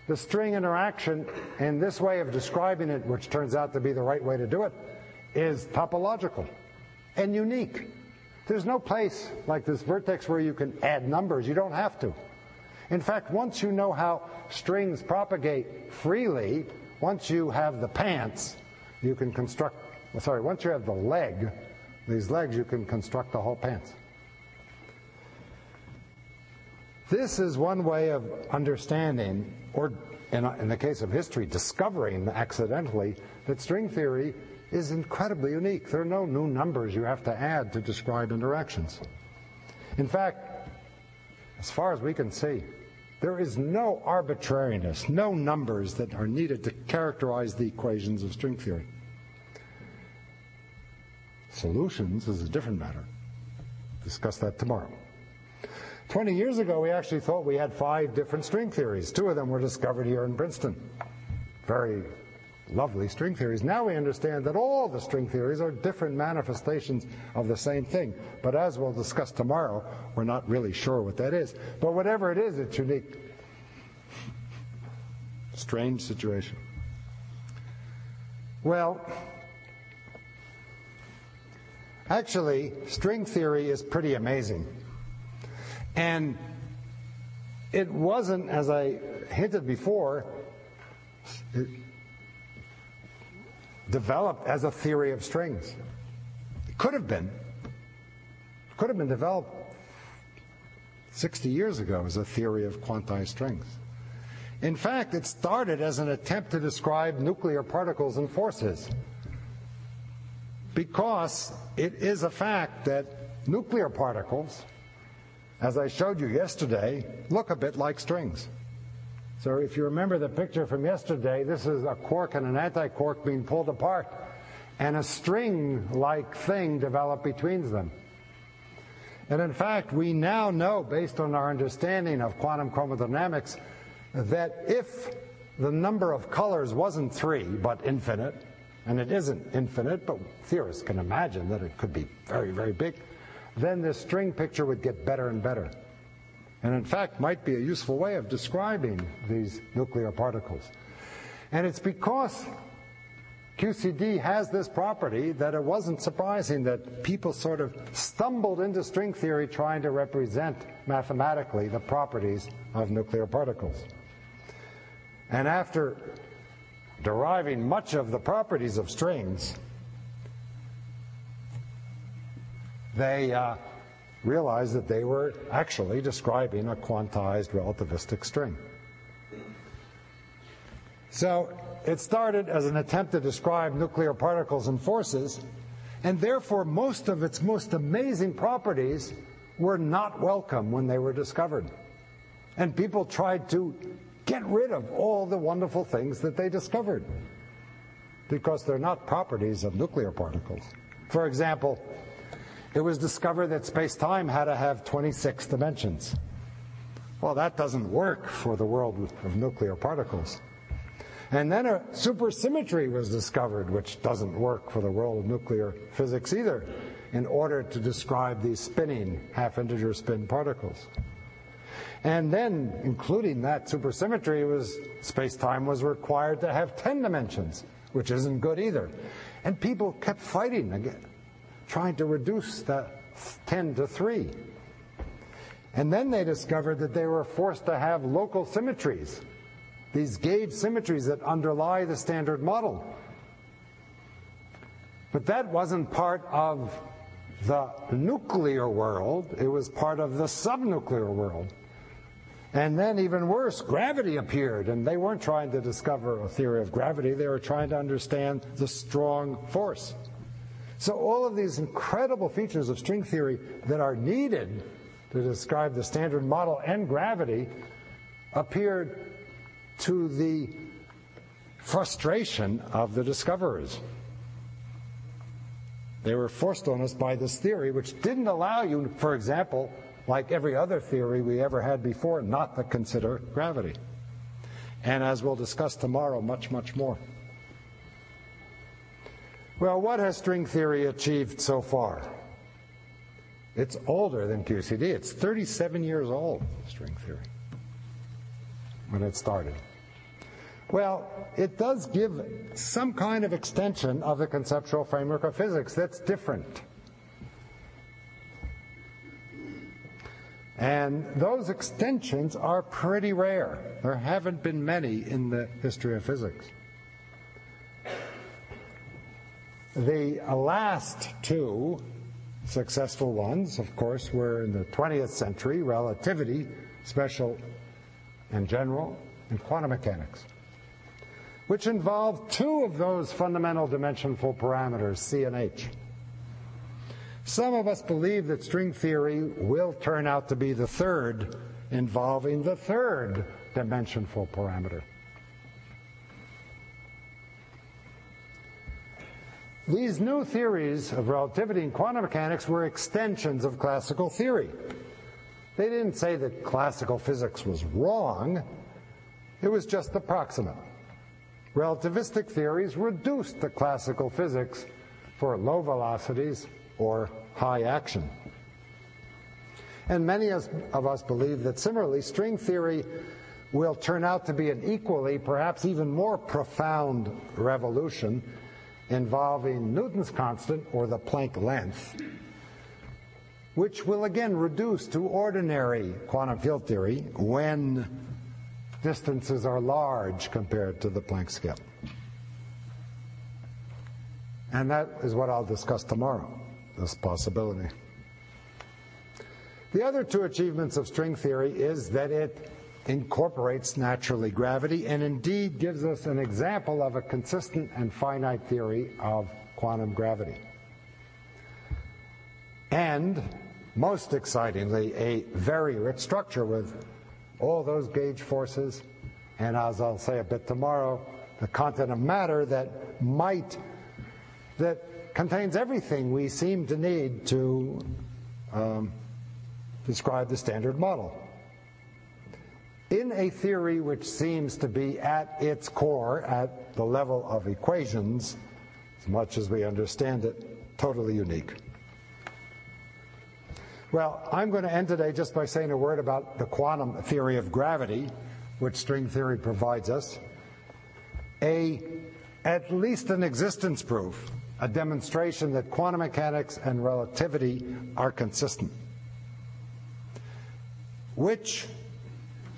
The string interaction, and this way of describing it, which turns out to be the right way to do it, is topological and unique. There's no place like this vertex where you can add numbers. You don't have to. In fact, once you know how strings propagate freely, once you have the pants, you can construct, sorry, once you have the leg, these legs, you can construct the whole pants. This is one way of understanding, or in the case of history, discovering accidentally, that string theory is incredibly unique. There are no new numbers you have to add to describe interactions. In fact, as far as we can see, there is no arbitrariness, no numbers that are needed to characterize the equations of string theory. Solutions is a different matter. Discuss that tomorrow. 20 years ago, we actually thought we had 5 different string theories. 2 of them were discovered here in Princeton. Very lovely string theories. Now we understand that all the string theories are different manifestations of the same thing. But as we'll discuss tomorrow, we're not really sure what that is. But whatever it is, it's unique. Strange situation. Well, actually, string theory is pretty amazing. And it wasn't, as I hinted before, it developed as a theory of strings. It could have been developed 60 years ago as a theory of quantized strings. In fact, it started as an attempt to describe nuclear particles and forces, because it is a fact that nuclear particles, as I showed you yesterday, look a bit like strings. So if you remember the picture from yesterday, this is a quark and an antiquark being pulled apart, and a string-like thing developed between them. And in fact, we now know, based on our understanding of quantum chromodynamics, that if the number of colors wasn't 3, but infinite, and it isn't infinite, but theorists can imagine that it could be very, very big, then this string picture would get better and better. And in fact, might be a useful way of describing these nuclear particles. And it's because QCD has this property that it wasn't surprising that people sort of stumbled into string theory trying to represent mathematically the properties of nuclear particles. And after deriving much of the properties of strings, they realized that they were actually describing a quantized relativistic string. So it started as an attempt to describe nuclear particles and forces, and therefore most of its most amazing properties were not welcome when they were discovered. And people tried to get rid of all the wonderful things that they discovered, because they're not properties of nuclear particles. For example, it was discovered that space-time had to have 26 dimensions. Well, that doesn't work for the world of nuclear particles. And then a supersymmetry was discovered, which doesn't work for the world of nuclear physics either, in order to describe these spinning, half-integer spin particles. And then, including that supersymmetry, space-time was required to have 10 dimensions, which isn't good either. And people kept fighting again, trying to reduce that 10 to 3. And then they discovered that they were forced to have local symmetries, these gauge symmetries that underlie the standard model. But that wasn't part of the nuclear world, it was part of the subnuclear world. And then even worse, gravity appeared, and they weren't trying to discover a theory of gravity, they were trying to understand the strong force. So all of these incredible features of string theory that are needed to describe the standard model and gravity appeared to the frustration of the discoverers. They were forced on us by this theory, which didn't allow you, for example, like every other theory we ever had before, not to consider gravity. and as we'll discuss tomorrow, much, much more. Well, what has string theory achieved so far? It's older than QCD. It's 37 years old, string theory, when it started. Well, it does give some kind of extension of the conceptual framework of physics that's different. And those extensions are pretty rare. There haven't been many in the history of physics. The last two successful ones, of course, were in the 20th century, relativity, special and general, and quantum mechanics, which involved two of those fundamental dimensionful parameters, C and H. Some of us believe that string theory will turn out to be the third, involving the third dimensionful parameter. These new theories of relativity and quantum mechanics were extensions of classical theory. They didn't say that classical physics was wrong. It was just approximate. Relativistic theories reduced the classical physics for low velocities or high action. And many of us believe that similarly, string theory will turn out to be an equally, perhaps even more profound revolution, involving Newton's constant, or the Planck length, which will again reduce to ordinary quantum field theory when distances are large compared to the Planck scale. And that is what I'll discuss tomorrow, this possibility. The other two achievements of string theory is that it incorporates naturally gravity and indeed gives us an example of a consistent and finite theory of quantum gravity. And, most excitingly, a very rich structure with all those gauge forces, and as I'll say a bit tomorrow, the content of matter that contains everything we seem to need to describe the standard model. In a theory which seems to be at its core, at the level of equations, as much as we understand it, totally unique. Well, I'm going to end today just by saying a word about the quantum theory of gravity, which string theory provides us. At least an existence proof, a demonstration that quantum mechanics and relativity are consistent, which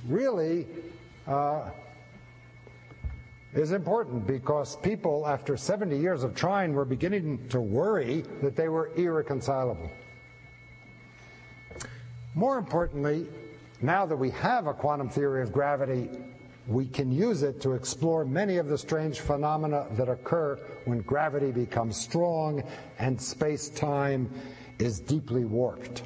really is important because people, after 70 years of trying, were beginning to worry that they were irreconcilable. More importantly, now that we have a quantum theory of gravity, we can use it to explore many of the strange phenomena that occur when gravity becomes strong and space-time is deeply warped.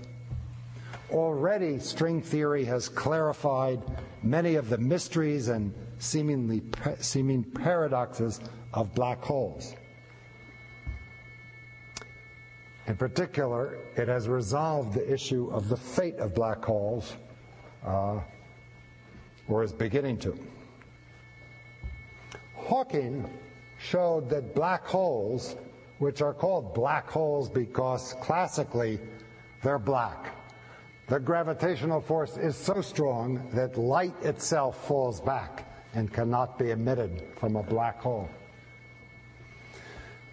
Already, string theory has clarified many of the mysteries and seeming paradoxes of black holes. In particular, it has resolved the issue of the fate of black holes, or is beginning to. Hawking showed that black holes, which are called black holes because classically they're black, the gravitational force is so strong that light itself falls back and cannot be emitted from a black hole.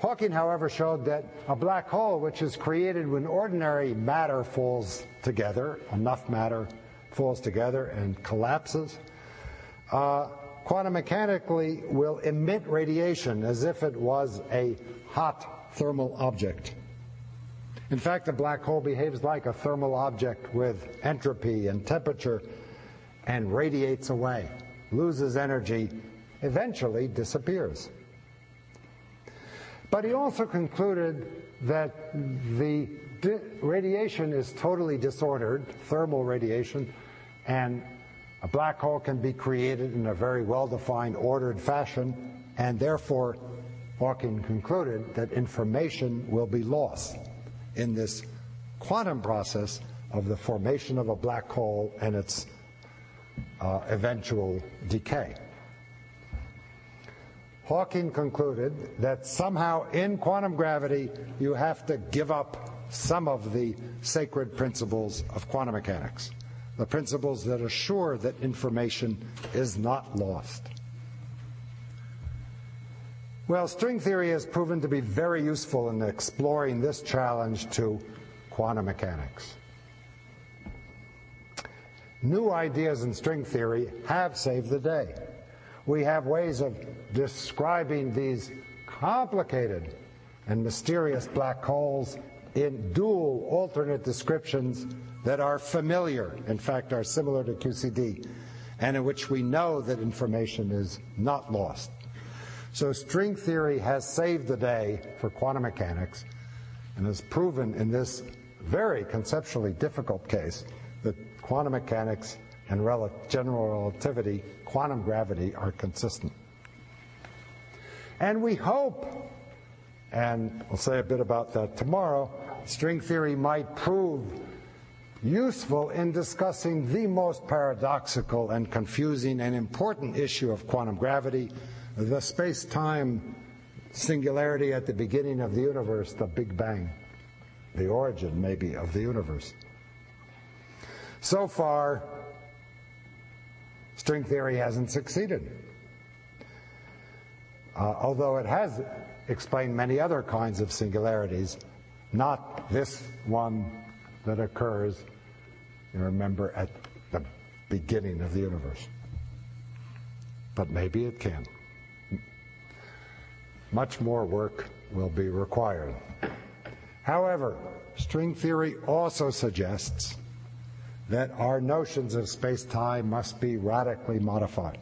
Hawking, however, showed that a black hole, which is created when ordinary matter falls together, enough matter falls together and collapses, quantum mechanically will emit radiation as if it was a hot thermal object. In fact, a black hole behaves like a thermal object with entropy and temperature and radiates away, loses energy, eventually disappears. But he also concluded that the radiation is totally disordered, thermal radiation, and a black hole can be created in a very well-defined, ordered fashion, and therefore Hawking concluded that information will be lost in this quantum process of the formation of a black hole and its eventual decay. Hawking concluded that somehow in quantum gravity you have to give up some of the sacred principles of quantum mechanics, the principles that assure that information is not lost. Well, string theory has proven to be very useful in exploring this challenge to quantum mechanics. New ideas in string theory have saved the day. We have ways of describing these complicated and mysterious black holes in dual alternate descriptions that are familiar, in fact, are similar to QCD, and in which we know that information is not lost. So string theory has saved the day for quantum mechanics and has proven in this very conceptually difficult case that quantum mechanics and general relativity, quantum gravity, are consistent. And we hope, and we'll say a bit about that tomorrow, string theory might prove useful in discussing the most paradoxical and confusing and important issue of quantum gravity, the space-time singularity at the beginning of the universe, the Big Bang, the origin, maybe, of the universe. So far, string theory hasn't succeeded, although it has explained many other kinds of singularities, not this one that occurs, you remember, at the beginning of the universe. But maybe it can. Much more work will be required. However, string theory also suggests that our notions of space-time must be radically modified.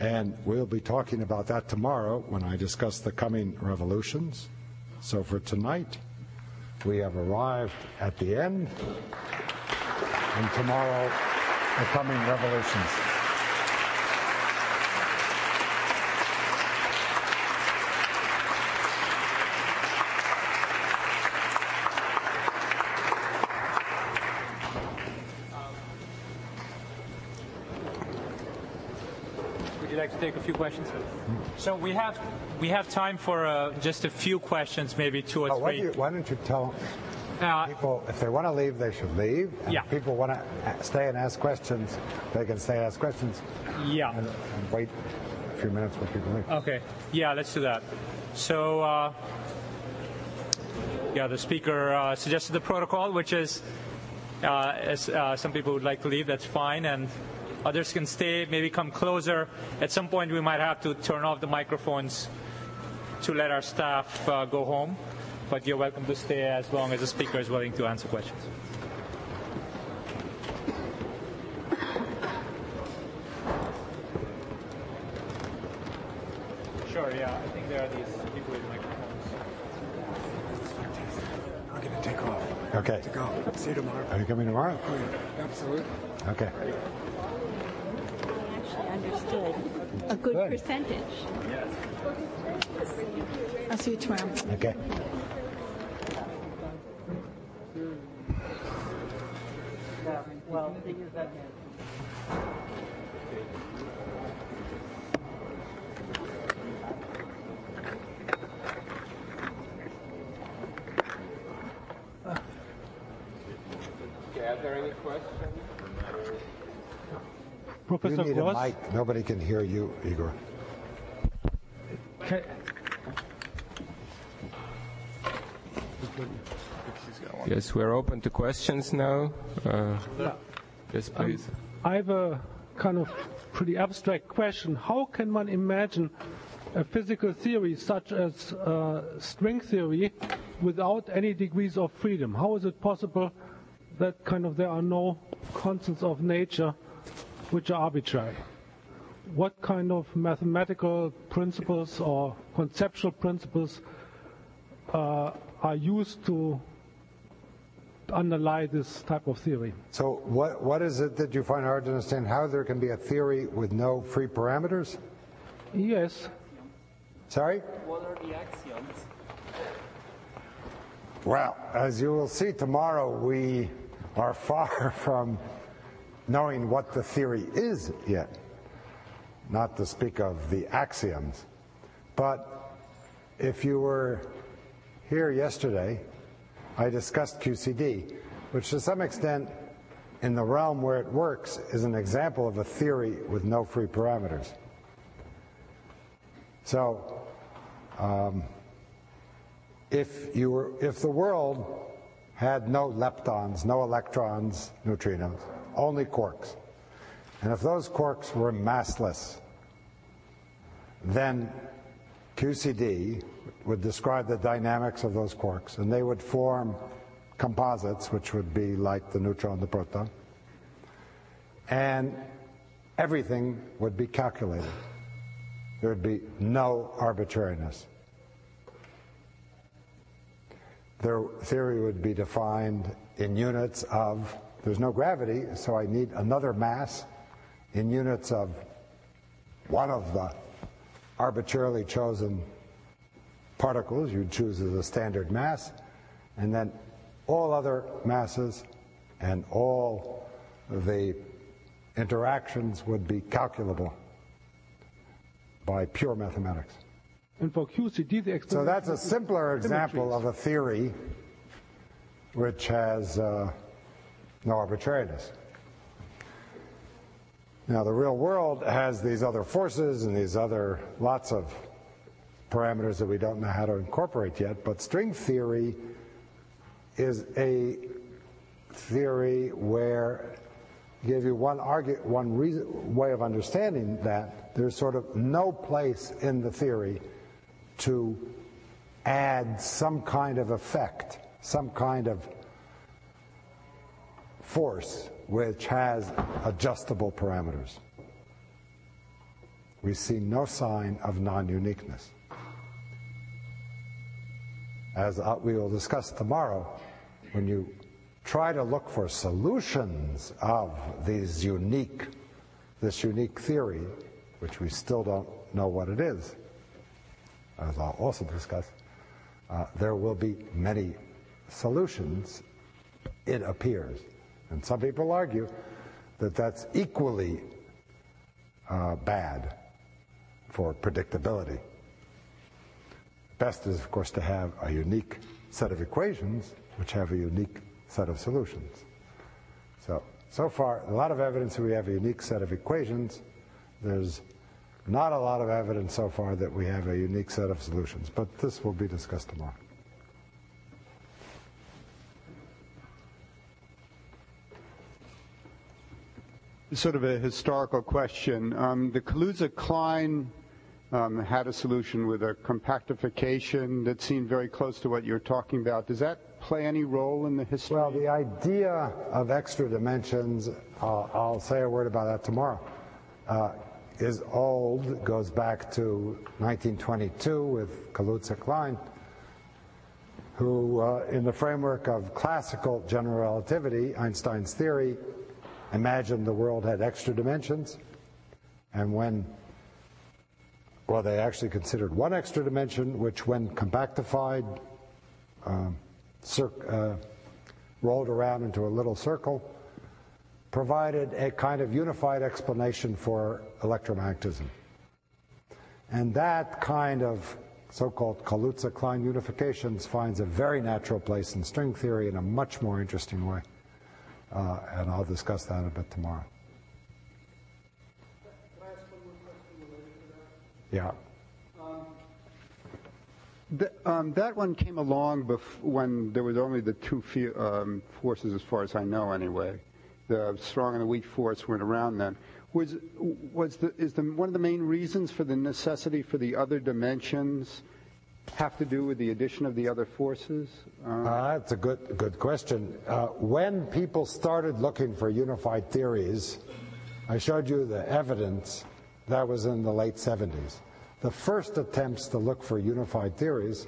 And we'll be talking about that tomorrow when I discuss the coming revolutions. So for tonight, we have arrived at the end, and tomorrow, the coming revolutions. Take a few questions. So we have time for just a few questions, maybe two or three. Why don't you tell people if they want to leave, they should leave. And yeah. If people want to stay and ask questions, they can stay and ask questions. Yeah. And wait a few minutes for people to leave. Okay. Yeah, let's do that. So, the speaker suggested the protocol, which is, as some people would like to leave, that's fine, and others can stay, maybe come closer. At some point, we might have to turn off the microphones to let our staff go home. But you're welcome to stay as long as the speaker is willing to answer questions. Sure, yeah. I think there are these people with microphones. I'm going to take off. Okay. To go. See you tomorrow. Are you coming tomorrow? Oh, yeah. Absolutely. Okay. Ready? Understood. A good percentage. Yes. I'll see you tomorrow. Okay. Well, the thing is that. Are there any questions? Professor Gross? You need a mic. Nobody can hear you, Igor. Yes, we're open to questions now. Yes, please. I have a kind of pretty abstract question. How can one imagine a physical theory such as string theory without any degrees of freedom? How is it possible that kind of there are no constants of nature which are arbitrary? What kind of mathematical principles or conceptual principles are used to underlie this type of theory? So what is it that you find hard to understand? How there can be a theory with no free parameters? Yes. Sorry? What are the axioms? Well, as you will see tomorrow, we are far from knowing what the theory is yet. not to speak of the axioms. But if you were here yesterday, I discussed QCD, which to some extent, in the realm where it works, is an example of a theory with no free parameters. So, if the world had no leptons, no electrons, neutrinos, only quarks, and if those quarks were massless, then QCD would describe the dynamics of those quarks, and they would form composites, which would be like the neutron, the proton, and everything would be calculated. There would be no arbitrariness. Their theory would be defined in units of, there's no gravity, so I need another mass, in units of one of the arbitrarily chosen particles you choose as a standard mass, and then all other masses and all the interactions would be calculable by pure mathematics. And for QCD, the so that's a simpler example of a theory which has no arbitrariness. Now, the real world has these other forces and these other lots of parameters that we don't know how to incorporate yet, but string theory is a theory where I give you one way of understanding that there's sort of no place in the theory to add some kind of effect, some kind of force which has adjustable parameters. We see no sign of non-uniqueness. As we will discuss tomorrow, when you try to look for solutions of these this unique theory, which we still don't know what it is, as I'll also discuss, there will be many solutions, it appears. And some people argue that that's equally bad for predictability. Best is, of course, to have a unique set of equations which have a unique set of solutions. So far, a lot of evidence that we have a unique set of equations. There's not a lot of evidence so far that we have a unique set of solutions, but this will be discussed tomorrow. Sort of a historical question. The Kaluza Klein had a solution with a compactification that seemed very close to what you're talking about. Does that play any role in the history? Well, the idea of extra dimensions, I'll say a word about that tomorrow, is old, goes back to 1922 with Kaluza Klein, who, in the framework of classical general relativity, Einstein's theory, imagined the world had extra dimensions, and they actually considered one extra dimension, which when compactified, rolled around into a little circle, provided a kind of unified explanation for electromagnetism. And that kind of so-called Kaluza-Klein unifications finds a very natural place in string theory in a much more interesting way. And I'll discuss that a bit tomorrow. Can I ask one more question related to that? Yeah. That one came along when there was only the two forces, as far as I know, anyway. The strong and the weak force weren't around then. Is one of the main reasons for the necessity for the other dimensions have to do with the addition of the other forces? That's a good question. When people started looking for unified theories, I showed you the evidence that was in the late 70s. The first attempts to look for unified theories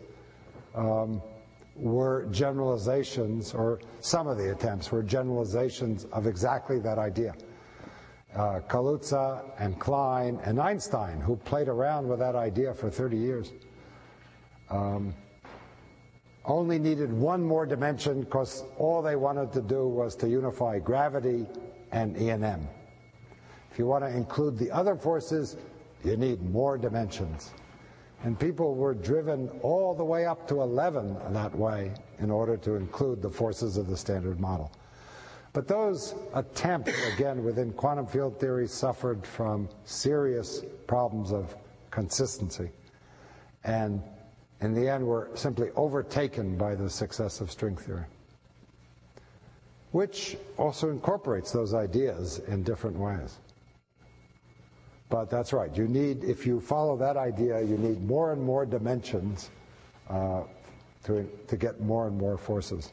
were generalizations, or some of the attempts were generalizations of exactly that idea. Kaluza and Klein and Einstein, who played around with that idea for 30 years, only needed one more dimension because all they wanted to do was to unify gravity and E and M. If you want to include the other forces, you need more dimensions. And people were driven all the way up to 11 that way in order to include the forces of the Standard Model. But those attempts, again, within quantum field theory, suffered from serious problems of consistency, and in the end were simply overtaken by the success of string theory, which also incorporates those ideas in different ways. But that's right, you need, if you follow that idea, you need more and more dimensions to get more and more forces.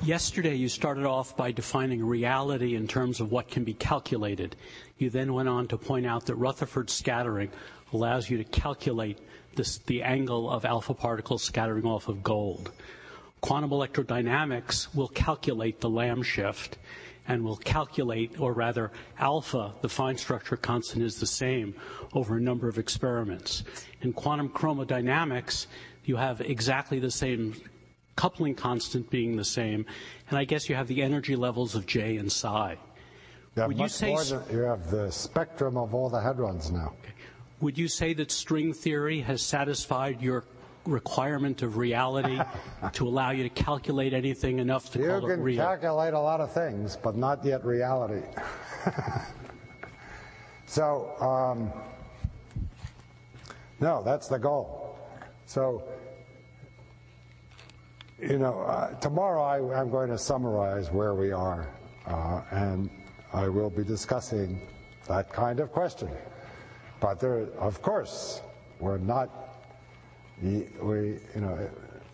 Yesterday you started off by defining reality in terms of what can be calculated. You then went on to point out that Rutherford scattering allows you to calculate the angle of alpha particles scattering off of gold. Quantum electrodynamics will calculate the Lamb shift and will calculate, or rather alpha, the fine structure constant is the same over a number of experiments. In quantum chromodynamics, you have exactly the same coupling constant being the same, and I guess you have the energy levels of J and psi. Yeah, would you say you have the spectrum of all the hadrons now. Okay. Would you say that string theory has satisfied your requirement of reality to allow you to calculate anything enough to call it real? You can calculate a lot of things, but not yet reality. So, no, that's the goal. So, you know, tomorrow I'm going to summarize where we are, and I will be discussing that kind of question. But there, of course, we're not. You know,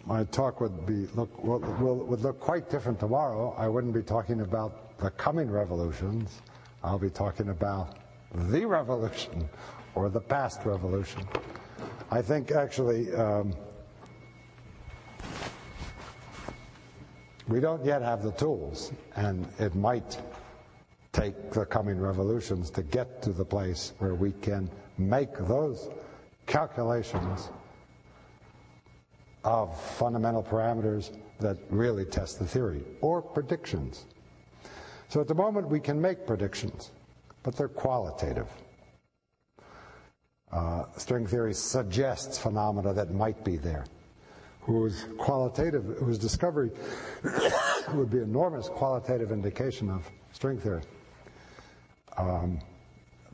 my talk would be would look quite different tomorrow. I wouldn't be talking about the coming revolutions. I'll be talking about the revolution or the past revolution. I think actually. We don't yet have the tools, and it might take the coming revolutions to get to the place where we can make those calculations of fundamental parameters that really test the theory, or predictions. So at the moment we can make predictions, but they're qualitative. String theory suggests phenomena that might be there, whose qualitative, whose discovery would be enormous qualitative indication of string theory.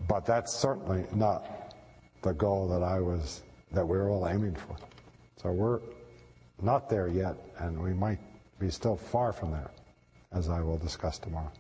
But that's certainly not the goal that we're all aiming for. So we're not there yet, and we might be still far from there, as I will discuss tomorrow.